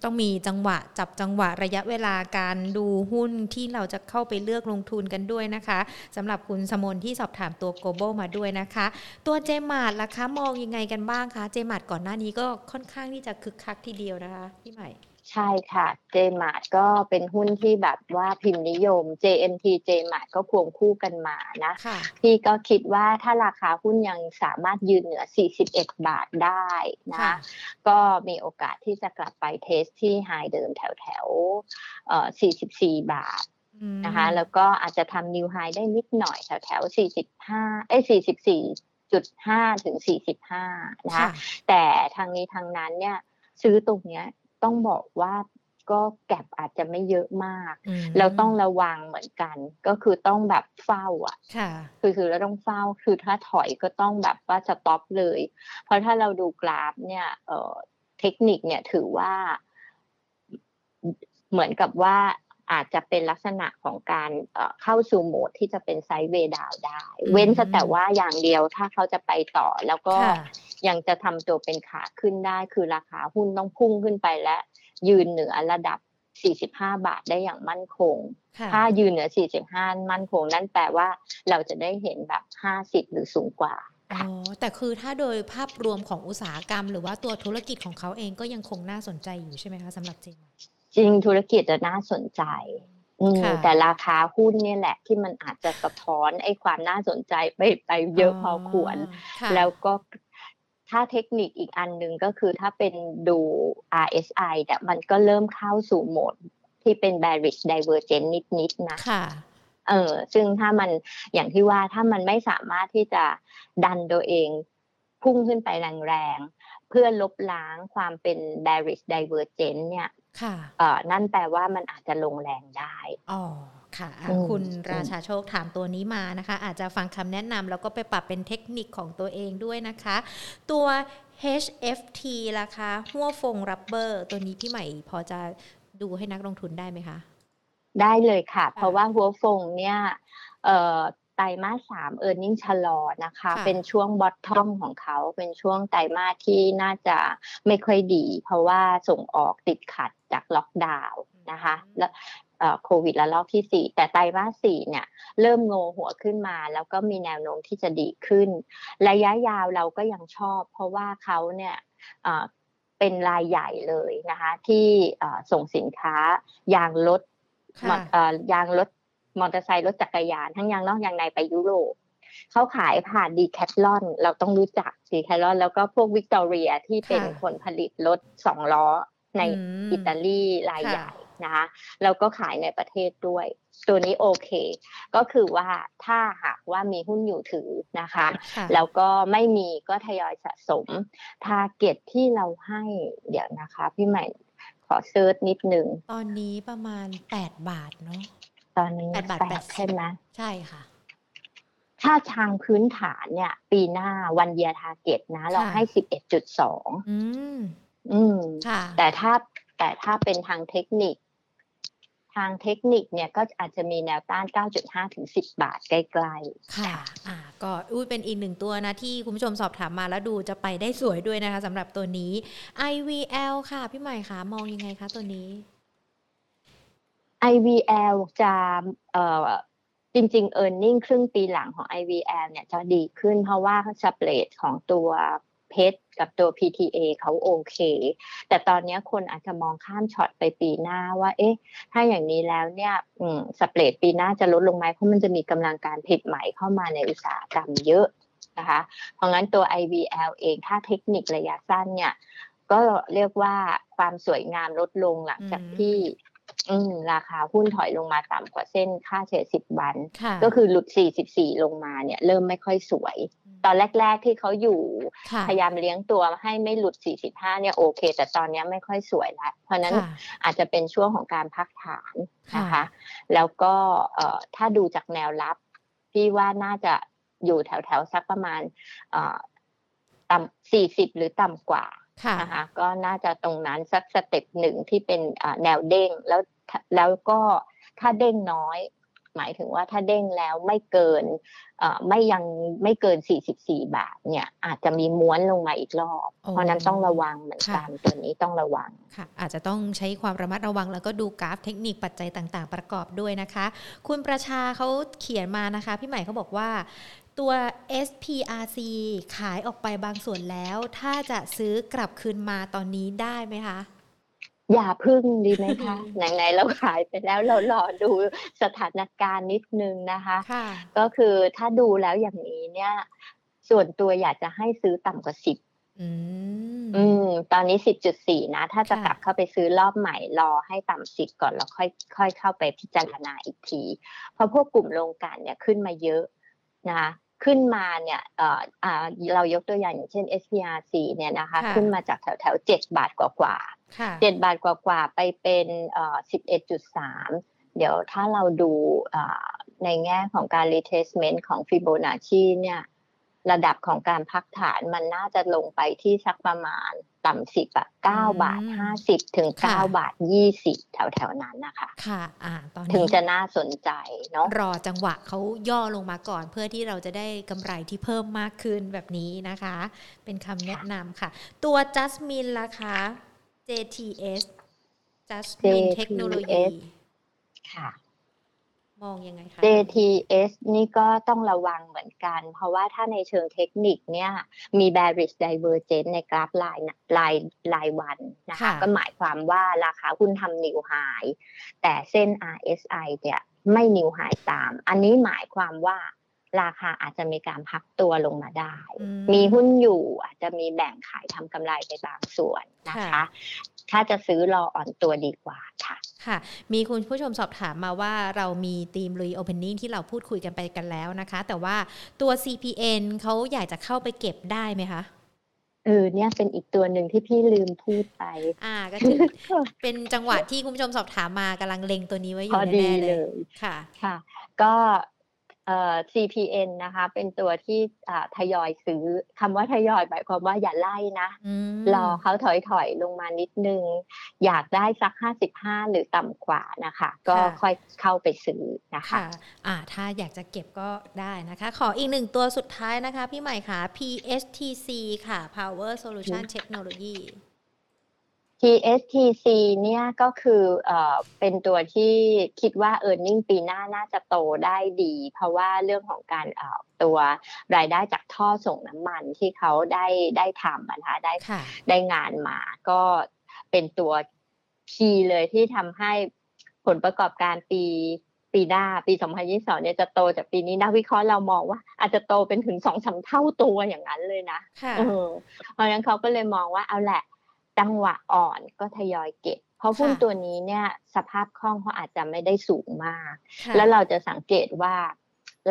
ต้องมีจังหวะจับจังหวะระยะเวลาการดูหุ้นที่เราจะเข้าไปเลือกลงทุนกันด้วยนะคะสำหรับคุณสมนที่สอบถามตัว Global มาด้วยนะคะตัวเจมาร์ทล่ะคะมองยังไงกันบ้างคะเจมาร์ทก่อนหน้านี้ก็ค่อนข้างที่จะคึกคักทีเดียวนะคะพี่ใหม่ใช่ค่ะเจมาร์ทก็เป็นหุ้นที่แบบว่าพิมพ์นิยม เจ เอ็ม ที เจมาร์ทก็ควงคู่กันมานะพี่ก็คิดว่าถ้าราคาหุ้นยังสามารถยืนเหนือสี่สิบเอ็ดบาทได้นะก็มีโอกาสที่จะกลับไปเทสที่ไฮเดิมแถวๆเอ่อสี่สิบสี่บาทนะคะแล้วก็อาจจะทำนิวไฮได้นิดหน่อยแถวๆสี่สิบห้าเอ้ยสี่สิบสี่จุดห้าถึงสี่สิบห้านะแต่ทางนี้ทางนั้นเนี่ยซื้อตรงเนี้ยต้องบอกว่า ก็แก็บอาจจะไม่เยอะมากเราต้องระวังเหมือนกันก็คือต้องแบบเฝ้าอ่ะคือคือเราต้องเฝ้าคือถ้าถอยก็ต้องแบบว่าสต็อปเลยเพราะถ้าเราดูกราฟเนี่ยเอ่อเทคนิคเนี่ยถือว่าเหมือนกับว่าอาจจะเป็นลักษณะของการเข้าสู่โหมดที่จะเป็นไซด์เวย์ดาวน์ได้เว้นแต่ว่าอย่างเดียวถ้าเขาจะไปต่อแล้วก็ยังจะทำตัวเป็นขาขึ้นได้คือราคาหุ้นต้องพุ่งขึ้นไปและยืนเหนือระดับสี่สิบห้าบาทได้อย่างมั่นคงถ้ายืนเหนือสี่สิบห้ามั่นคงนั่นแปลว่าเราจะได้เห็นแบบห้าสิบหรือสูงกว่าอ๋อแต่คือถ้าโดยภาพรวมของอุตสาหกรรมหรือว่าตัวธุรกิจของเขาเองก็ยังคงน่าสนใจอยู่ใช่ไหมคะสำหรับเจมจริงธุรกิจจะน่าสนใจแต่ราคาหุ้นเนี่ยแหละที่มันอาจจะสะท้อนไอ้ความน่าสนใจไปไปเยอะพอควรแล้วก็ถ้าเทคนิคอีกอันนึงก็คือถ้าเป็นดู อาร์ เอส ไอ แต่มันก็เริ่มเข้าสู่โหมดที่เป็น bearish divergence นิดๆนะเออซึ่งถ้ามันอย่างที่ว่าถ้ามันไม่สามารถที่จะดันตัวเองพุ่งขึ้นไปแรงๆเพื่อลบล้างความเป็น bearish divergence เนี่ยนั่นแปลว่ามันอาจจะลงแรงได้อ๋อค่ะคุณราชาโชคถามตัวนี้มานะคะอาจจะฟังคำแนะนำแล้วก็ไปปรับเป็นเทคนิคของตัวเองด้วยนะคะตัว เอช เอฟ ที ราคาหัวฟงรับเบอร์ตัวนี้พี่ใหม่พอจะดูให้นักลงทุนได้ไหมคะได้เลยค่ะเพราะว่าหัวฟงเนี่ยไตรมาสสาม earning ชะลอนะคะเป็นช่วง bottom ของเขาเป็นช่วงไตรมาสที่น่าจะไม่ค่อยดีเพราะว่าส่งออกติดขัดจากล็อกดาวน์นะคะแล้วโควิดระลอกที่สี่แต่ไตรมาสสี่เนี่ยเริ่มโงหัวขึ้นมาแล้วก็มีแนวโน้มที่จะดีขึ้นระยะยาวเราก็ยังชอบเพราะว่าเขาเนี่ยเป็นรายใหญ่เลยนะคะที่ส่งสินค้ายางรถยางรถมอเตอร์ไซค์รถจักรยานทั้งยางนอกยางในไปยุโรปเขาขายผ่านดีแคทลอนเราต้องรู้จักดีแคทลอนแล้วก็พวกวิกตอเรียที่เป็นคนผลิตรถสองล้อในอิตาลีรายใหญ่นะคะแล้วก็ขายในประเทศด้วยตัวนี้โอเคก็คือว่าถ้าหากว่ามีหุ้นอยู่ถือนะคะแล้วก็ไม่มีก็ทยอยสะสมทาร์เก็ตที่เราให้เดี๋ยวนะคะพี่ใหม่ขอเซิร์ชนิดนึงตอนนี้ประมาณแปดบาทเนาะตอนนี้แปดบาทแปดใช่ไหมใช่ค่ะถ้าทางพื้นฐานเนี่ยปีหน้าวันเยียร์ทาร์เก็ตนะเราให้ สิบเอ็ดจุดสอง อืมอืมแต่ถ้าแต่ถ้าเป็นทางเทคนิคทางเทคนิคเนี่ยก็อาจจะมีแนวต้าน เก้าจุดห้า ถึง สิบบาทใกล้ๆค่ะอ่าก็อุ้ยเป็นอีกหนึ่งตัวนะที่คุณผู้ชมสอบถามมาแล้วดูจะไปได้สวยด้วยนะคะสำหรับตัวนี้ ไอ วี แอล ค่ะพี่ใหม่คะมองยังไงคะตัวนี้ ไอ วี แอล จะเอ่อจริงๆ earning ครึ่งปีหลังของ ไอ วี แอล เนี่ยจะดีขึ้นเพราะว่าสเปรดของตัวเพชรกับตัว พี ที เอ เขาโอเคแต่ตอนนี้คนอาจจะมองข้ามช็อตไปปีหน้าว่าเอ๊ะถ้าอย่างนี้แล้วเนี่ยสเปรดปีหน้าจะลดลงไหมเพราะมันจะมีกำลังการผลิตใหม่เข้ามาในอุตสาหกรรมเยอะนะคะเพราะงั้นตัว ไอ วี แอล เองถ้าเทคนิคระยะสั้นเนี่ยก็เรียกว่าความสวยงามลดลงหลังจากที่ราคาหุ้นถอยลงมาต่ำกว่าเส้นค่าเฉลี่ยสิบวันก็คือหลุดสี่สิบสี่ลงมาเนี่ยเริ่มไม่ค่อยสวยตอนแรกๆที่เขาอยู่พยายามเลี้ยงตัวให้ไม่หลุดสี่สิบห้าเนี่ยโอเคแต่ตอนนี้ไม่ค่อยสวยแล้วเพราะนั้นอาจจะเป็นช่วงของการพักฐานนะคะแล้วก็ถ้าดูจากแนวรับพี่ว่าน่าจะอยู่แถวๆสักประมาณต่ำสี่สิบหรือต่ำกว่านะคะก็น่าจะตรงนั้นสักสเต็ปหนึ่งที่เป็นแนวเด้งแล้วแล้วก็ถ้าเด้งน้อยหมายถึงว่าถ้าเด้งแล้วไม่เกินไม่ยังไม่เกินสี่สิบสี่บาทเนี่ยอาจจะมีม้วนลงมาอีกรอบเพราะนั้นต้องระวังเหมือนกันตัวนี้ต้องระวังค่ะอาจจะต้องใช้ความระมัดระวังแล้วก็ดูกราฟเทคนิคปัจจัยต่างๆประกอบด้วยนะคะคุณประชาเขาเขียนมานะคะพี่ใหม่เขาบอกว่าตัว เอส พี อาร์ ซี ขายออกไปบางส่วนแล้วถ้าจะซื้อกลับคืนมาตอนนี้ได้ไหมคะอย่าพึ่งดีไหมคะ ไหนๆเราขายไปแล้วเรารอดูสถานการณ์นิดนึงนะคะ ก็คือถ้าดูแล้วอย่างนี้เนี่ยส่วนตัวอยากจะให้ซื้อต่ำกว่าสิบอืมอืมตอนนี้ สิบจุดสี่ นะถ้าจะกลับเข้าไปซื้อรอบใหม่รอให้ต่ำสิบก่อนแล้วค่อยค่อยเข้าไปพิจารณาอีกทีเพราะพวกกลุ่มโรงกลั่นเนี่ยขึ้นมาเยอะนะขึ้นมาเนี่ยเรายกตัวอย่างอย่างเช่น เอส พี อาร์ ซี เนี่ยนะคะขึ้นมาจากแถวๆเจ็ดบาทกว่า เจ็ด บาทกว่าๆไปเป็นเอ่อ สิบเอ็ดจุดสาม เดี๋ยวถ้าเราดูในแง่ของการ retracement ของ Fibonacci เนี่ยระดับของการพักฐานมันน่าจะลงไปที่สักประมาณต่ำสิบอะเก้าบาทห้าสิบถึงเก้าบาทยี่สิบแถวๆนั้นนะคะค่ะอ่าตอนนี้ถึงจะน่าสนใจเนาะรอจังหวะเขาย่อลงมาก่อนเพื่อที่เราจะได้กำไรที่เพิ่มมากขึ้นแบบนี้นะคะเป็นคำแนะนำค่ะตัว Jasmine ล่ะคะ เจ ที เอส Jasmine Technology ค่ะมองยังไงคะ เจ ที เอส นี่ก็ต้องระวังเหมือนกันเพราะว่าถ้าในเชิงเทคนิคเนี่ยมี bearish divergence ในกราฟรายรายรายวันนะคะก็หมายความว่าราคาหุ้นทำนิวไฮแต่เส้น อาร์ เอส ไอ เนี่ยไม่นิวไฮตามอันนี้หมายความว่าราคาอาจจะมีการพักตัวลงมาได้มีหุ้นอยู่อาจจะมีแบ่งขายทำกำไรไปบางส่วนนะคะถ้าจะซื้อรออ่อนตัวดีกว่าค่ะค่ะมีคุณผู้ชมสอบถามมาว่าเรามีทีม Reopening ที่เราพูดคุยกันไปกันแล้วนะคะแต่ว่าตัว ซี พี เอ็น เขาอยากจะเข้าไปเก็บได้ไหมคะเออเนี่ยเป็นอีกตัวหนึ่งที่พี่ลืมพูดไปอ่าก็คือ เป็นจังหวะที่คุณผู้ชมสอบถามมากำลังเล็งตัวนี้ไว้อยู่แน่เลยค่ะค่ะก็เอ่อ ซี พี เอ็น นะคะเป็นตัวที่อ่าทยอยซื้อคำว่าทยอยหมายความว่าอย่าไล่นะรอเขาถอยๆลงมานิดนึงอยากได้สักห้าสิบห้าหรือต่ำกว่านะคะก็ค่อยเข้าไปซื้อนะคะอ่าถ้าอยากจะเก็บก็ได้นะคะขออีกหนึ่งตัวสุดท้ายนะคะพี่ใหม่ค่ะ พี เอส ที ซี ค่ะ Power Solution Technology พี เอส ที ซี เนี่ยก็คือเอ่อเป็นตัวที่คิดว่า earning ปีหน้าน่าจะโตได้ดีเพราะว่าเรื่องของการเอ่อตัวรายได้จากท่อส่งน้ำมันที่เขาได้ได้ทำนะคะได้ได้งานมาก็เป็นตัวคีย์เลยที่ทำให้ผลประกอบการปีปีหน้าปีสองพันยี่สิบสองเนี่ยจะโตจากปีนี้นักวิเคราะห์เรามองว่าอาจจะโตเป็นถึง สองถึงสาม เท่าตัวอย่างนั้นเลยนะเออเพราะฉะนั้นเขาก็เลยมองว่าเอาแหละจังหวะอ่อนก็ทยอยเก็บเพราะหุ้นตัวนี้เนี่ยสภาพคล่องเขาอาจจะไม่ได้สูงมากแล้วเราจะสังเกตว่า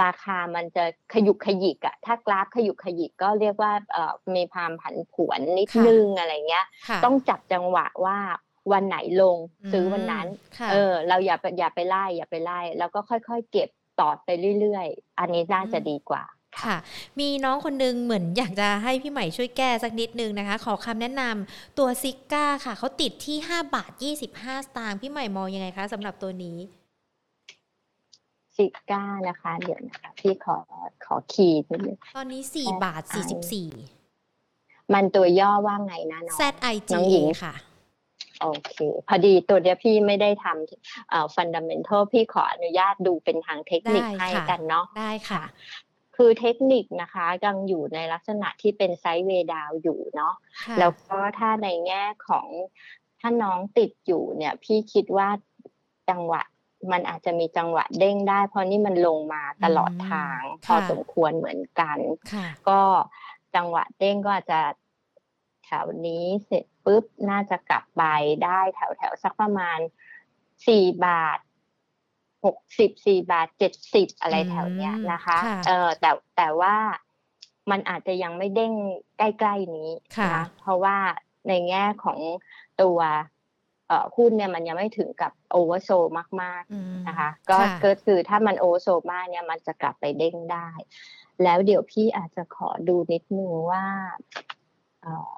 ราคามันจะขยุกขยิกอะถ้ากราฟขยุกขยิกก็เรียกว่าเอ่อมีความผันผวนนิดนึงอะไรเงี้ยต้องจับจังหวะว่าวันไหนลงซื้อวันนั้นเออเราอย่าอย่าไปไล่อย่าไปไล่แล้วก็ค่อยๆเก็บต่อไปเรื่อยๆอันนี้น่าจะดีกว่าค่ะมีน้องคนนึงเหมือนอยากจะให้พี่ใหม่ช่วยแก้สักนิดนึงนะคะขอคำแนะนำตัวซิก้าค่ะเขาติดที่ห้าบาทยี่สิบห้าสตางค์พี่ใหม่มองยังไงคะสำหรับตัวนี้ซิก้านะคะเดี๋ยวนะคะพี่ขอขอคีย์นิดนึงตอนนี้สี่บาทสี่สิบสี่มันตัวย่อว่าไงนะน้อง แซด ไอ จี น้องหญิงค่ะโอเคพอดีตัวเนี้ยพี่ไม่ได้ทำเอ่อฟันดัมเมนทัลพี่ขออนุญาตดูเป็นทางเทคนิคให้กันเนาะได้ค่ะคือเทคนิคนะคะยังอยู่ในลักษณะที่เป็นไซด์เวย์ดาวน์อยู่เนาะแล้วก็ถ้าในแง่ของถ้าน้องติดอยู่เนี่ยพี่คิดว่าจังหวะมันอาจจะมีจังหวะเด้งได้เพราะนี่มันลงมาตลอดทางพอสมควรเหมือนกันก็จังหวะเด้งก็อาจจะแถวนี้เสร็จปุ๊บน่าจะกลับไปได้แถวแถวสักประมาณสี่บาทหกสิบสี่บาทเจ็ดสิบอะไรแถวเนี้ยนะคะเออแต่แต่ว่ามันอาจจะยังไม่เด้งใกล้ๆนี้นะเพราะว่าในแง่ของตัวเอ่อหุ้นเนี่ยมันยังไม่ถึงกับโอเวอร์โซลมากๆนะคะก็คือถ้ามันโอเวอร์โซลมากเนี่ยมันจะกลับไปเด้งได้แล้วเดี๋ยวพี่อาจจะขอดูนิดนึงว่าเอ่อ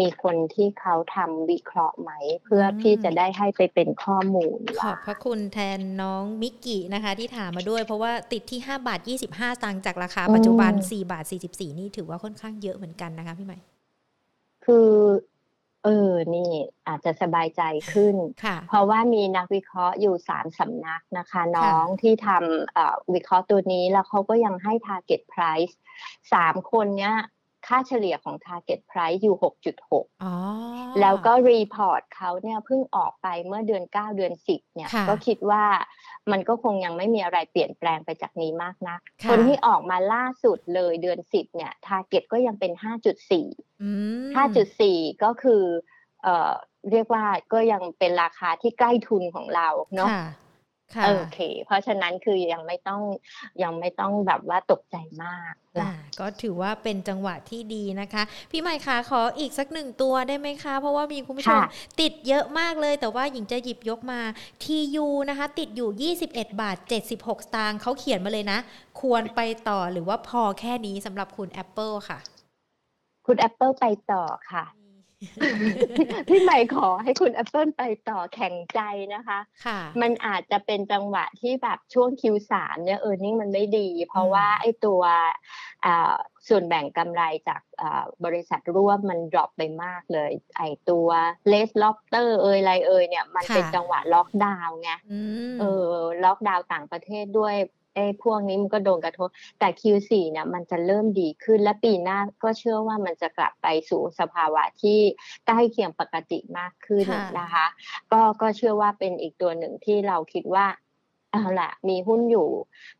มีคนที่เขาทำวิเคราะห์ไหมเพื่อพี่จะได้ให้ไปเป็นข้อมูลขอบพระคุณแทนน้องมิกกี้นะคะที่ถามมาด้วยเพราะว่าติดที่ห้าบาทยี่สิบห้าสตางค์จากราคาปัจจุบันสี่บาทสี่สิบสี่นี่ถือว่าค่อนข้างเยอะเหมือนกันนะคะพี่ใหม่คือเออนี่อาจจะสบายใจขึ้นเพราะว่ามีนักวิเคราะห์อยู่สามสำนักนะคะน้องที่ทำเอ่อวิเคราะห์ตัวนี้แล้วเขาก็ยังให้ target price สามคนเนี้ยค่าเฉลี่ยของ target price อยู่ หกจุดหก อ๋อแล้วก็ report เขาเนี่ยเพิ่งออกไปเมื่อเดือนเก้าเดือนสิบเนี่ยก็คิดว่ามันก็คงยังไม่มีอะไรเปลี่ยนแปลงไปจากนี้มากนักคนที่ออกมาล่าสุดเลยเดือนสิบเนี่ย target ก็ยังเป็น ห้าจุดสี่ อืม ห้าจุดสี่ ก็คือเอ่อเรียกว่าก็ยังเป็นราคาที่ใกล้ทุนของเราเนาะ โอเคเพราะฉะนั้นคือยังไม่ต้องยังไม่ต้องแบบว่าตกใจมากก็ถือว่าเป็นจังหวะที่ดีนะคะพี่ใหม่คะขออีกสักหนึ่งตัวได้ไหมคะเพราะว่ามีคุณผู้ชมติดเยอะมากเลยแต่ว่าหญิงจะหยิบยกมา ที ยู นะคะติดอยู่ ยี่สิบเอ็ดบาทเจ็ดสิบหกสตางค์เขาเขียนมาเลยนะควรไปต่อหรือว่าพอแค่นี้สำหรับคุณ Apple ค่ะคุณ Apple ไปต่อค่ะพี่ใหม่ขอให้คุณ Apple ไปต่อแข็งใจนะคะมันอาจจะเป็นจังหวะที่แบบช่วง คิว สาม เนี่ย earning มันไม่ดีเพราะว่าไอ้ตัวส่วนแบ่งกำไรจากบริษัทร่วมมันดรอปไปมากเลยไอ้ตัวเลสล็อบเตอร์เอ่ยไรเอ่ยเนี่ยมันเป็นจังหวะล็อกดาวน์ไงเออล็อกดาวน์ต่างประเทศด้วยไอ้พวกนี้มันก็โดนกระทบแต่ คิว สี่ เนี่ยมันจะเริ่มดีขึ้นและปีหน้าก็เชื่อว่ามันจะกลับไปสู่สภาวะที่ใกล้เคียงปกติมากขึ้นนะคะก็ก็เชื่อว่าเป็นอีกตัวหนึ่งที่เราคิดว่าเอาล่ะมีหุ้นอยู่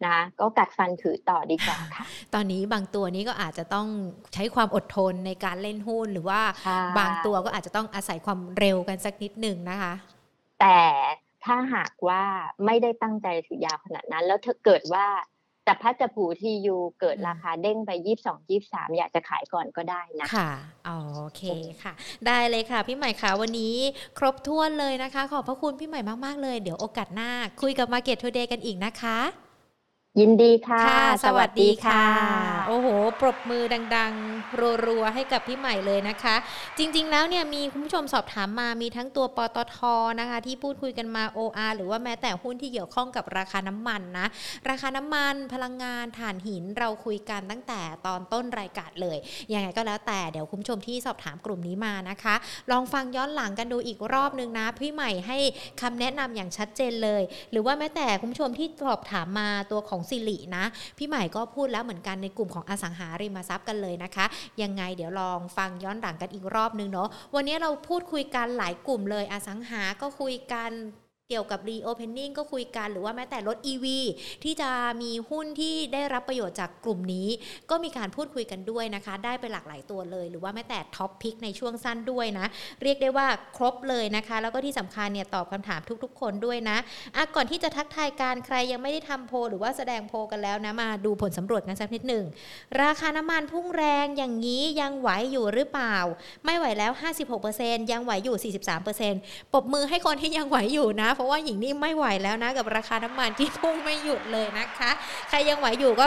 นะก็กัดฟันถือต่อดีกว่าค่ะตอนนี้บางตัวนี้ก็อาจจะต้องใช้ความอดทนในการเล่นหุ้นหรือว่าบางตัวก็อาจจะต้องอาศัยความเร็วกันสักนิดนึงนะคะแต่ถ้าหากว่าไม่ได้ตั้งใจถือยาวขนาดนั้นแล้วถ้าเกิดว่าจะพัดจะผูที่อยู่เกิดราคาเด้งไปยี่สิบสอง ยี่สิบสามอยากจะขายก่อนก็ได้นะค่ะโอเคค่ะได้เลยค่ะพี่ใหม่ค่ะวันนี้ครบถ้วนเลยนะคะขอบพระคุณพี่ใหม่มากๆเลยเดี๋ยวโอกาสหน้าคุยกับ Market Today กันอีกนะคะยินดีค่ะสวัสดีค่ะโอ้โหปรบมือดังๆรัวๆให้กับพี่ใหม่เลยนะคะจริงๆแล้วเนี่ยมีคุณผู้ชมสอบถามมามีทั้งตัวปตท.นะคะที่พูดคุยกันมา โอ อาร์ หรือว่าแม้แต่หุ้นที่เกี่ยวข้องกับราคาน้ำมันนะราคาน้ำมันพลังงานถ่านหินเราคุยกันตั้งแต่ตอนต้นรายการเลยยังไงก็แล้วแต่เดี๋ยวคุณผู้ชมที่สอบถามกลุ่มนี้มานะคะลองฟังย้อนหลังกันดูอีกรอบนึงนะพี่ใหม่ให้คำแนะนำอย่างชัดเจนเลยหรือว่าแม้แต่คุณผู้ชมที่สอบถามมาตัวของสิรินะพี่ใหม่ก็พูดแล้วเหมือนกันในกลุ่มของอสังหาริมทรัพย์กันเลยนะคะยังไงเดี๋ยวลองฟังย้อนหลังกันอีกรอบนึงเนาะวันนี้เราพูดคุยกันหลายกลุ่มเลยอสังหาก็คุยกันเกี่ยวกับ Reopening ก็คุยกันหรือว่าแม้แต่รถ อี วี ที่จะมีหุ้นที่ได้รับประโยชน์จากกลุ่มนี้ก็มีการพูดคุยกันด้วยนะคะได้ไปหลากหลายตัวเลยหรือว่าแม้แต่ท็อปพิกในช่วงสั้นด้วยนะเรียกได้ว่าครบเลยนะคะแล้วก็ที่สำคัญเนี่ยตอบคำถามทุกๆคนด้วยนะอ่ะก่อนที่จะทักทายการใครยังไม่ได้ทำโพลหรือว่าแสดงโพลกันแล้วนะมาดูผลสำรวจกันสักนิดนึงราคาน้ำมันพุ่งแรงอย่างนี้ยังไหวอยู่หรือเปล่าไม่ไหวแล้ว ห้าสิบหกเปอร์เซ็นต์ ยังไหวอยู่ สี่สิบสามเปอร์เซ็นต์ ปรบมือให้คนที่ยังไหวอยู่นะเพราะว่าหญิงนี่ไม่ไหวแล้วนะกับราคาน้ำมันที่พุ่งไม่หยุดเลยนะคะใครยังไหวอยู่ก็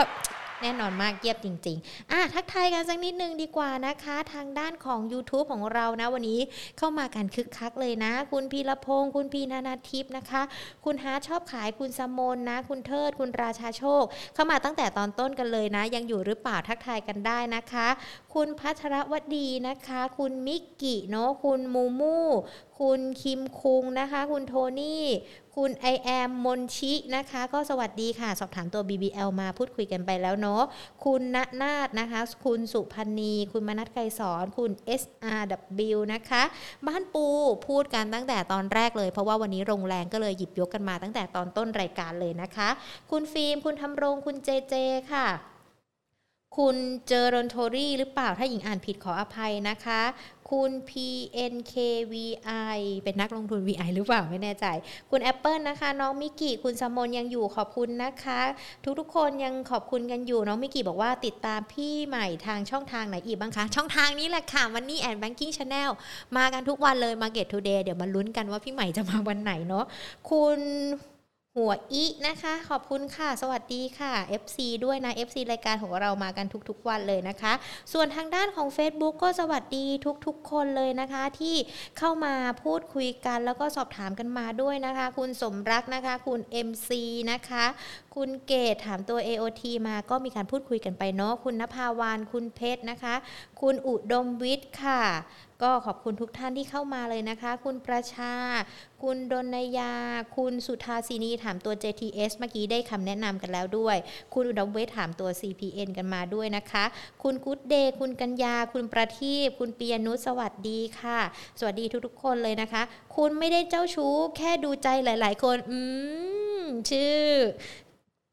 แน่นอนมากเยี่ยมจริงๆอ่ะทักทายกันสักนิดนึงดีกว่านะคะทางด้านของ YouTube ของเรานะวันนี้เข้ามากันคึกคักเลยนะคุณพีรพงษ์คุณพีนานาทิพย์นะคะคุณฮาร์ทชอบขายคุณสมนนะคุณเทิดคุณราชาโชคเข้ามาตั้งแต่ตอนต้นกันเลยนะยังอยู่หรือเปล่าทักทายกันได้นะคะคุณพัชรวดีนะคะคุณมิกกี้เนาะคุณมูมูคุณคิมคุงนะคะคุณโทนี่คุณไอแอมมนชินะคะก็สวัสดีค่ะสอบถามตัว บี บี แอล มาพูดคุยกันไปแล้วเนาะคุณณนาถนะคะคุณสุพรรณีคุณมนัสไกรสอนคุณ เอส อาร์ ดับเบิลยู นะคะบ้านปูพูดกันตั้งแต่ตอนแรกเลยเพราะว่าวันนี้โรงแรงก็เลยหยิบยกกันมาตั้งแต่ตอนต้นรายการเลยนะคะคุณฟิล์มคุณธำรงคุณเจเจค่ะคุณเจอรอนโทรี่หรือเปล่าถ้าหญิงอ่านผิดขออภัยนะคะคุณ พี เอ็น เค วี ไอ เป็นนักลงทุน วี ไอ หรือเปล่าไม่แน่ใจคุณ Apple นะคะน้องมิกกี้คุณสมนยังอยู่ขอบคุณนะคะทุกๆคนยังขอบคุณกันอยู่น้องมิกกี้บอกว่าติดตามพี่ใหม่ทางช่องทางไหนอีกบ้างคะช่องทางนี้แหละค่ะ Money and Banking Channel มากันทุกวันเลย Market Today เดี๋ยวมาลุ้นกันว่าพี่ใหม่จะมาวันไหนเนาะคุณหัวอีนะคะขอบคุณค่ะสวัสดีค่ะ เอฟ ซี ด้วยนะ เอฟ ซี รายการของเรามากันทุกๆวันเลยนะคะส่วนทางด้านของ Facebook ก็สวัสดีทุกๆคนเลยนะคะที่เข้ามาพูดคุยกันแล้วก็สอบถามกันมาด้วยนะคะคุณสมรักนะคะคุณ เอ็ม ซี นะคะคุณเกตถามตัว เอ โอ ที มาก็มีการพูดคุยกันไปเนาะคุณณภาวานคุณเพชรนะคะคุณอุดมวิทย์ค่ะก็ขอบคุณทุกท่านที่เข้ามาเลยนะคะคุณประชาคุณดนยาคุณสุธาศินีถามตัว เจ ที เอส เมื่อกี้ได้คำแนะนำกันแล้วด้วยคุณอุดมเวทถามตัว ซี พี เอ็น กันมาด้วยนะคะคุณGood Dayคุณกัญญาคุณประทีปคุณปิยนุชสวัสดีค่ะสวัสดีทุกๆคนเลยนะคะคุณไม่ได้เจ้าชู้แค่ดูใจหลายๆคนอืมชื่อ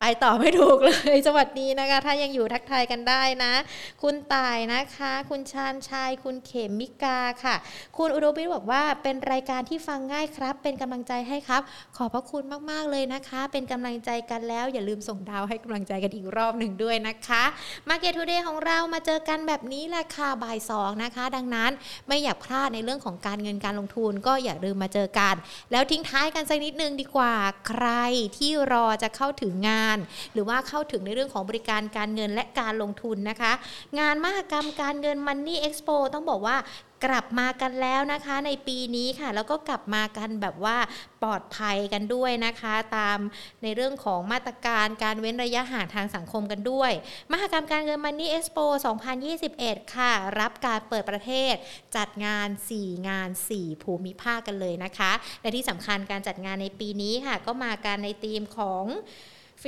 ไปต่อไม่ถูกเลยสวัสดีนะคะถ้ายังอยู่ทักทายกันได้นะคุณตายนะคะคุณชาญชัยคุณเขมิกาค่ะคุณอุดมวิทย์บอกว่าเป็นรายการที่ฟังง่ายครับเป็นกำลังใจให้ครับขอบพระคุณมากๆเลยนะคะเป็นกำลังใจกันแล้วอย่าลืมส่งดาวให้กำลังใจกันอีกรอบหนึ่งด้วยนะคะ Market Today ของเรามาเจอกันแบบนี้แหละค่ะบ่ายสองนะคะดังนั้นไม่อยากพลาดในเรื่องของการเงินการลงทุนก็อย่าลืมมาเจอกันแล้วทิ้งท้ายกันสักนิดนึงดีกว่าใครที่รอจะเข้าถึงงานหรือว่าเข้าถึงในเรื่องของบริการการเงินและการลงทุนนะคะงานมหกรรมการเงิน Money Expo ต้องบอกว่ากลับมากันแล้วนะคะในปีนี้ค่ะแล้วก็กลับมากันแบบว่าปลอดภัยกันด้วยนะคะตามในเรื่องของมาตรการการเว้นระยะห่างทางสังคมกันด้วยมหกรรมการเงิน Money Expo สองพันยี่สิบเอ็ดค่ะรับการเปิดประเทศจัดงานสี่งานสี่ภูมิภาคกันเลยนะคะและที่สำคัญการจัดงานในปีนี้ค่ะก็มากันในธีมของ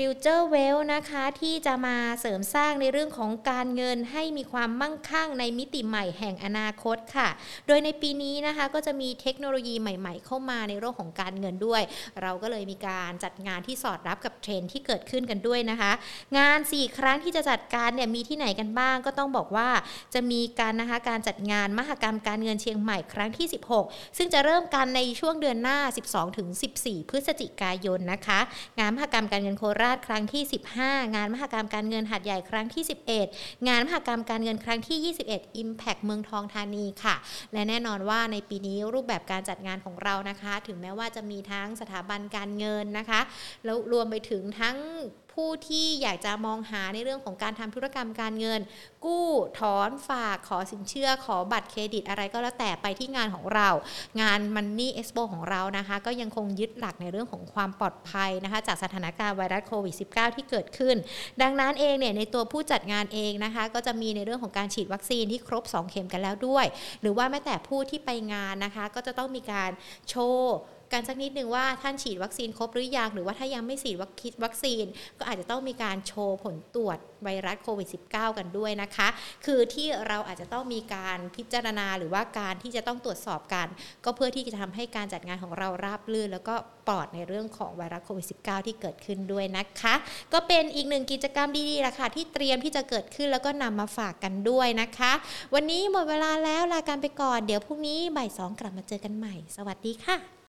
Future Wealth นะคะที่จะมาเสริมสร้างในเรื่องของการเงินให้มีความมั่งคั่งในมิติใหม่แห่งอนาคตค่ะโดยในปีนี้นะคะก็จะมีเทคโนโลยีใหม่ๆเข้ามาในเรื่องของการเงินด้วยเราก็เลยมีการจัดงานที่สอดรับกับเทรนด์ที่เกิดขึ้นกันด้วยนะคะงานสี่ครั้งที่จะจัดการเนี่ยมีที่ไหนกันบ้างก็ต้องบอกว่าจะมีการนะคะการจัดงานมหกรรมการเงินเชียงใหม่ครั้งที่สิบหกซึ่งจะเริ่มกันในช่วงเดือนหน้าสิบสองถึงสิบสี่พฤศจิกายนนะคะงานมหกรรมการเงินโคราชครั้งที่สิบห้างานมหกรรมการเงินหาดใหญ่ครั้งที่สิบเอ็ดงานมหกรรมการเงินครั้งที่ยี่สิบเอ็ด Impact เมืองทองธานีค่ะและแน่นอนว่าในปีนี้รูปแบบการจัดงานของเรานะคะถึงแม้ว่าจะมีทั้งสถาบันการเงินนะคะแล้วรวมไปถึงทั้งผู้ที่อยากจะมองหาในเรื่องของการทำธุรกรรมการเงินกู้ถอนฝากขอสินเชื่อขอบัตรเครดิตอะไรก็แล้วแต่ไปที่งานของเรางาน Money Expo ของเรานะคะก็ยังคงยึดหลักในเรื่องของความปลอดภัยนะคะจากสถานการณ์ไวรัสโควิด สิบเก้า ที่เกิดขึ้นดังนั้นเองเนี่ยในตัวผู้จัดงานเองนะคะก็จะมีในเรื่องของการฉีดวัคซีนที่ครบสองเข็มกันแล้วด้วยหรือว่าแม้แต่ผู้ที่ไปงานนะคะก็จะต้องมีการโชว์การสักนิดนึงว่าท่านฉีดวัคซีนครบหรือยังหรือว่าถ้ายังไม่ฉีดวัคซีนก็อาจจะต้องมีการโชว์ผลตรวจไวรัสโควิด สิบเก้า กันด้วยนะคะคือที่เราอาจจะต้องมีการพิจารณาหรือว่าการที่จะต้องตรวจสอบกันก็เพื่อที่จะทำให้การจัดงานของเราราบรื่นแล้วก็ปลอดในเรื่องของไวรัสโควิด สิบเก้า ที่เกิดขึ้นด้วยนะคะก็เป็นอีกหนึ่งกิจกรรมดีๆล่ะค่ะที่เตรียมที่จะเกิดขึ้นแล้วก็นำมาฝากกันด้วยนะคะวันนี้หมดเวลาแล้วลากันไปก่อนเดี๋ยวพรุ่งนี้บ่ายสองกลับมาเจอกันใหม่สวัสดีค่ะ